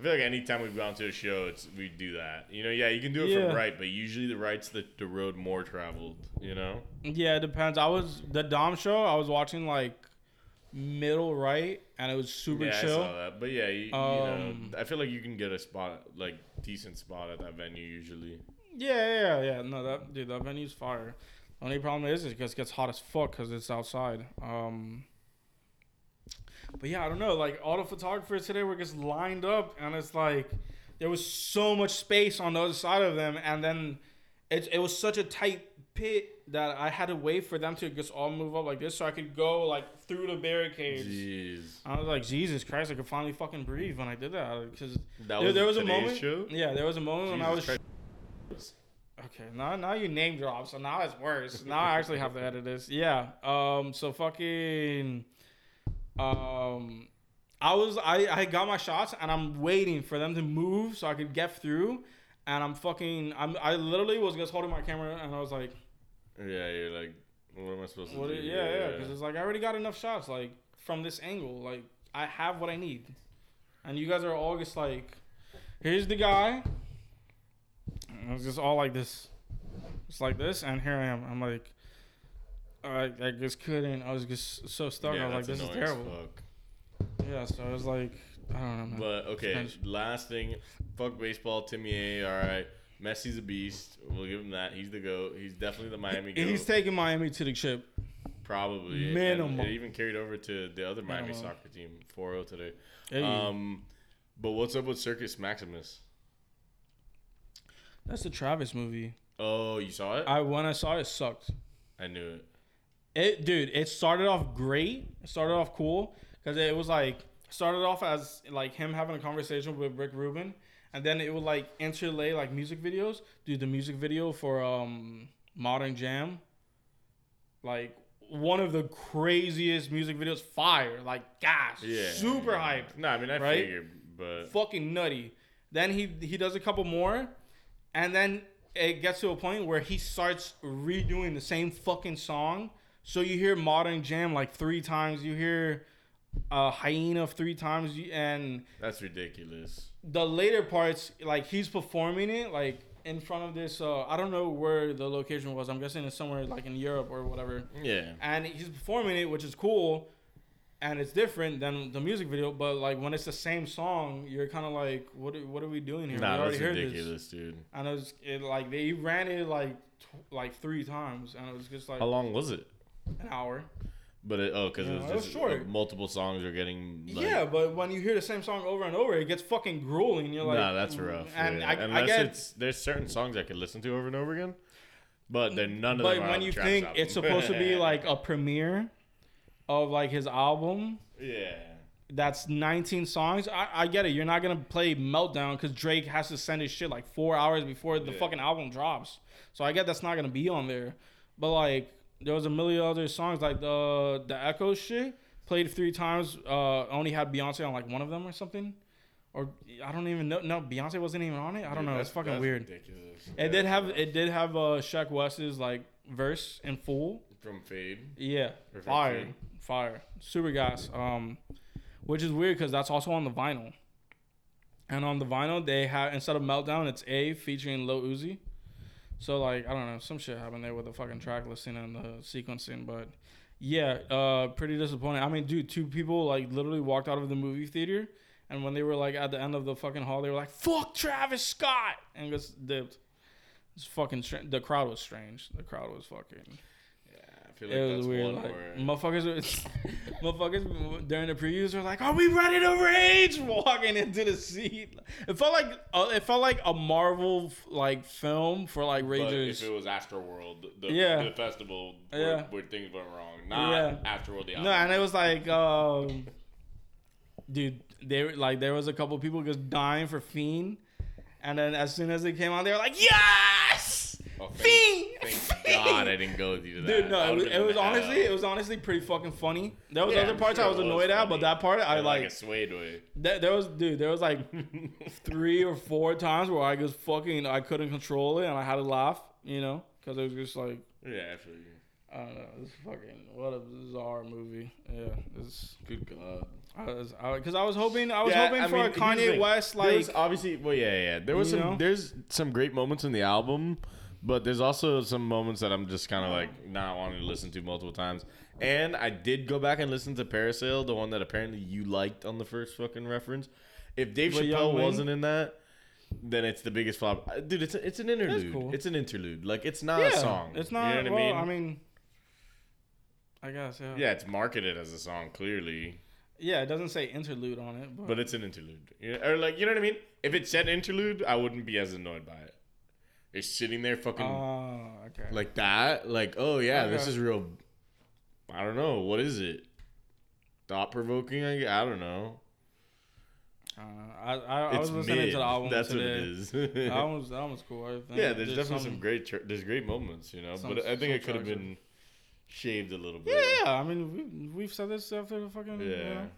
I feel anytime we've gone to a show, we do that. You can do it from right, but usually the right's the road more traveled, Yeah, it depends. The Dom show, I was watching, middle right, and it was super chill. Yeah, I saw that. But yeah, I feel you can get a spot, decent spot at that venue usually. Yeah. No, that venue's fire. The only problem is because it gets hot as fuck because it's outside. But yeah, I don't know. Like, all the photographers today were just lined up, and it's like there was so much space on the other side of them, and then it was such a tight pit that I had to wait for them to just all move up like this so I could go like through the barricades. Jeez. I was like, Jesus Christ, I could finally fucking breathe when I did that, because there was a moment when I was. Okay, now you name drop, so now it's worse. Now I actually have to edit this. Yeah. So fucking. I got my shots and I'm waiting for them to move so I could get through, and I literally was just holding my camera and I was like, yeah, you're like, what am I supposed to do? Yeah, because it's like I already got enough shots, like from this angle, like I have what I need, and you guys are all just like, here's the guy, and it was just all like this, it's like this, and here I am. I'm like, I just couldn't. I was just so stuck. Yeah, I was like, this is terrible. Fuck. Yeah, so I was like, I don't know, man. But, okay, last thing. Fuck baseball, Timmy A. All right. Messi's a beast. We'll give him that. He's the GOAT. He's definitely the Miami GOAT. He's taking Miami to the chip. Probably. Minimum. It even carried over to the other Miami soccer team, 4-0 today. Hey. But what's up with Circus Maximus? That's the Travis movie. Oh, you saw it? When I saw it, it sucked. I knew it. It started off great. It started off cool because it was like started off as like him having a conversation with Rick Rubin, and then it would like interlay like music videos. Dude, the music video for Modern Jam, like one of the craziest music videos. Fire, like gosh, yeah, super hyped. No, I mean I figured, but fucking nutty. Then he does a couple more, and then it gets to a point where he starts redoing the same fucking song. So you hear Modern Jam like 3 times, you hear Hyena 3 times, and that's ridiculous. The later parts, like he's performing it like in front of this. I don't know where the location was. I'm guessing it's somewhere like in Europe or whatever. Yeah. And he's performing it, which is cool, and it's different than the music video. But like when it's the same song, you're kind of like, what are we doing here? Nah, that's ridiculous, dude. And it like they ran it like 3 times, and it was just like, how long was it? An hour. But it was short. Like, multiple songs are getting like, yeah, but when you hear the same song over and over, it gets fucking grueling. You're like, nah, that's rough. And yeah. There's certain songs I could listen to over and over again, but then none of them. But when you think it's supposed to be like a premiere of like his album, yeah, that's 19 songs. I get it. You're not gonna play Meltdown because Drake has to send his shit like 4 hours before the fucking album drops. So I get that's not gonna be on there, but like. There was a million other songs, like the Echo shit, played 3 times, only had Beyonce on like one of them or something. Or I don't even know. No, Beyonce wasn't even on it. I don't know. It's fucking weird. Ridiculous. It did have Shaq West's like verse in full. From Fade. Yeah. Or Fire. Super gas. Which is weird because that's also on the vinyl. And on the vinyl, they have, instead of Meltdown, it's A featuring Lil Uzi. So, like, I don't know. Some shit happened there with the fucking track listing and the sequencing. But, yeah, pretty disappointing. I mean, dude, 2 people, like, literally walked out of the movie theater. And when they were, like, at the end of the fucking hall, they were like, fuck Travis Scott! And just dipped. It's fucking strange. The crowd was strange. The crowd was fucking... Yeah, I feel like it was weird. Like, motherfuckers during the previews were like, are we running over age? Walking into the seat. It felt like a Marvel like film for like Rangers. But if it was Astroworld, the festival where things went wrong, not Astroworld. The album. No, and it was like, dude, they like there was a couple people just dying for Fiend, and then as soon as it came on, they were like, yes, oh, Fiend. Thank God I didn't go with you to that. Dude, no, it was honestly pretty fucking funny. There was other parts sure I was annoyed at, but that part I like. Like a Suede way. There was like 3 or 4 times where I just fucking I couldn't control it and I had to laugh, you know, because it was just like. Yeah, absolutely. I don't know. It's fucking what a bizarre movie. Yeah, it's good God. Because I was hoping for a Kanye West like. There was obviously, well, yeah. There was there's some great moments in the album. But there's also some moments that I'm just kind of like not wanting to listen to multiple times. And I did go back and listen to Parasail, the one that apparently you liked on the first fucking reference. If Dave Chappelle wasn't in that, then it's the biggest flop. Dude, it's an interlude. Cool. It's an interlude. Like, it's not a song. It's not. You know what I mean? I mean, I guess, yeah. Yeah, it's marketed as a song, clearly. Yeah, it doesn't say interlude on it. But it's an interlude. You know, or, like, you know what I mean? If it said interlude, I wouldn't be as annoyed by it. It's sitting there fucking like that. Like, oh, yeah, this is real. I don't know. What is it? Thought-provoking? I don't know. I was listening to the album today. That's what it is. the album's cool. Yeah, there's definitely some great great moments, you know. But I think it could have been shaved a little bit. Yeah, I mean, we've said this after the fucking... Yeah. You know,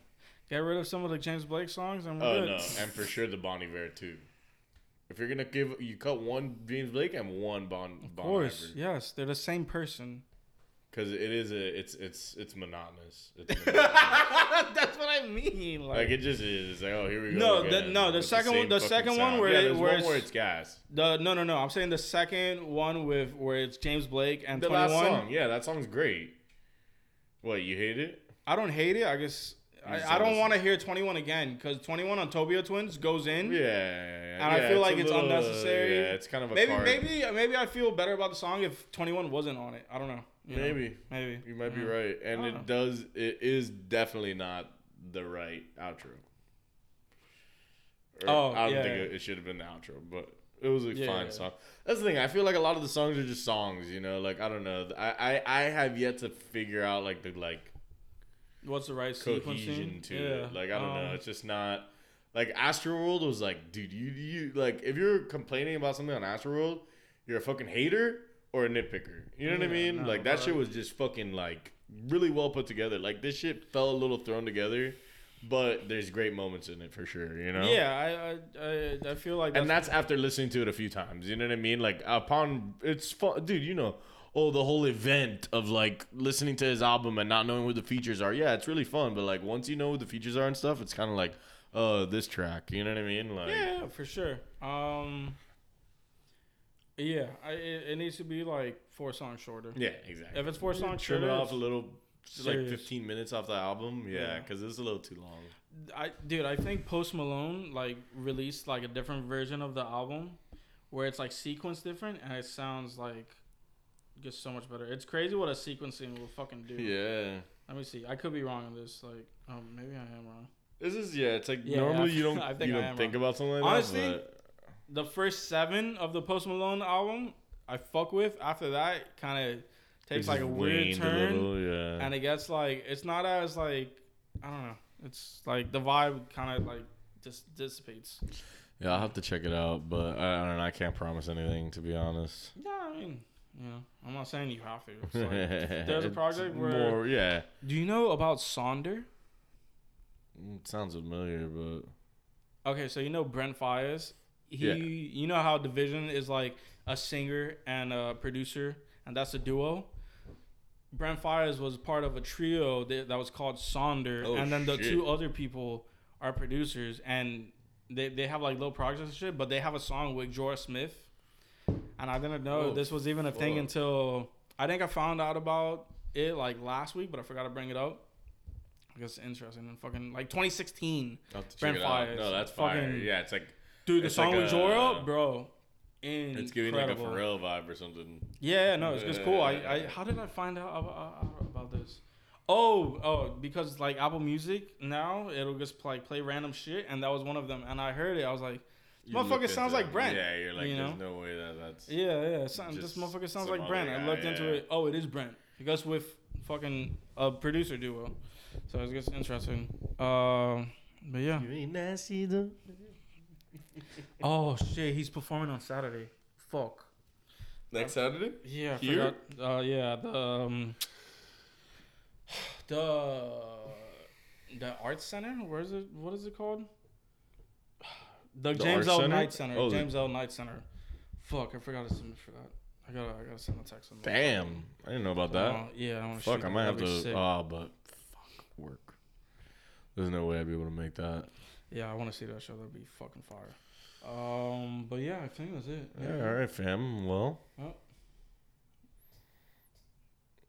get rid of some of the James Blake songs and we're good. Oh, no. And for sure the Bon Iver, too. If you're going to give... You cut one James Blake and one Bon Iver. Of course, yes. They're the same person. Because it is it's monotonous. It's monotonous. That's what I mean. Like it just is. It's like, oh, here we go. The second one where it's gas. No. I'm saying the second one where it's James Blake and 21. The last song. Yeah, that song's great. What, you hate it? I don't hate it. I guess I don't want to hear 21 again because 21 on Tobia Twins goes in. Yeah, and I feel like it's unnecessary. Yeah, it's kind of a maybe I feel better about the song if 21 wasn't on it. I don't know. You maybe you might be right, and it is definitely not the right outro. I don't think it should have been the outro, but it was a fine song. That's the thing. I feel like a lot of the songs are just songs, you know. Like I don't know. I have yet to figure out like what's the right cohesion to it. Like I don't know. It's just not like Astroworld was like, dude, you like if you're complaining about something on Astroworld, you're a fucking hater. Or a nitpicker. You know what I mean? No, like, that shit was just fucking, like, really well put together. Like, this shit fell a little thrown together, but there's great moments in it for sure, you know? Yeah, I feel like... And that's after listening to it a few times. You know what I mean? Like, upon... It's fun. Dude, you know, the whole event of, like, listening to his album and not knowing what the features are. Yeah, it's really fun, but, like, once you know what the features are and stuff, it's kind of like, oh, this track. You know what I mean? Like, yeah, for sure. Yeah, it needs to be like 4 songs shorter. Yeah, exactly. If it's 4 songs shorter, trim it off a little, just like 15 minutes off the album. Yeah, because it's a little too long. I think Post Malone like released like a different version of the album, where it's like sequenced different, and it sounds like it gets so much better. It's crazy what a sequencing will fucking do. Yeah. Let me see. I could be wrong on this. Like, maybe I am wrong. This is it's like normally you don't think about something like honestly, that. Honestly. The first 7 of the Post Malone album, I fuck with. After that, kind of takes like a weird turn, and it gets like it's not as like I don't know. It's like the vibe kind of like just dissipates. Yeah, I'll have to check it out, but I don't know. I can't promise anything to be honest. Yeah, I mean, I'm not saying you have to. It's like, there's a project where Do you know about Slander? It sounds familiar, but okay. So you know Brent Faiyaz. You know how Division is like a singer and a producer, and that's a duo. Brent Faiyaz was part of a trio that was called Slander, and then the 2 other people are producers, and they have like little projects and shit, but they have a song with Jorah Smith, and I didn't know this was even a thing until I think I found out about it like last week, but I forgot to bring it up. I guess it's interesting and fucking like 2016. Brent Faiyaz. No, that's fire. Yeah, it's like. Dude, the song like with Jorah, bro, incredible. It's giving like a Pharrell vibe or something. Yeah, no, it's cool. I how did I find out about this? Oh, because like Apple Music now it'll just like play random shit, and that was one of them. And I heard it, I was like, "Motherfucker sounds like Brent." Yeah, you're like, there's no way that's. Yeah, this motherfucker sounds like Brent. Guy, I looked into it. Oh, it is Brent. It goes with fucking a producer duo, so it's just interesting. But yeah. You ain't nasty though. Oh shit, he's performing on Saturday. Fuck. Next Saturday? Yeah, here? I forgot. The Arts Center? Where is it? What is it called? The James L. Knight Center. Oh, James L. Knight Center. Fuck, I forgot to submit for that. I gotta send a text on that. Damn. I didn't know about that. Yeah, I wanna shoot. Fuck, I might have to but fuck work. There's no way I'd be able to make that. Yeah, I want to see that show. That'd be fucking fire. But yeah, I think that's it. Yeah, all right, fam. Well. Oh.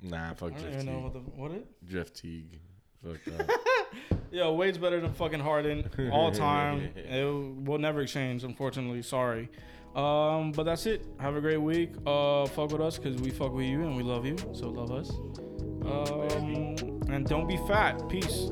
Nah, fuck Jeff Teague. I don't even know what Jeff Teague. Fuck that. Yo, Wade's better than fucking Harden all time. We'll never exchange, unfortunately. Sorry. But that's it. Have a great week. Fuck with us because we fuck with you and we love you. So love us. And don't be fat. Peace.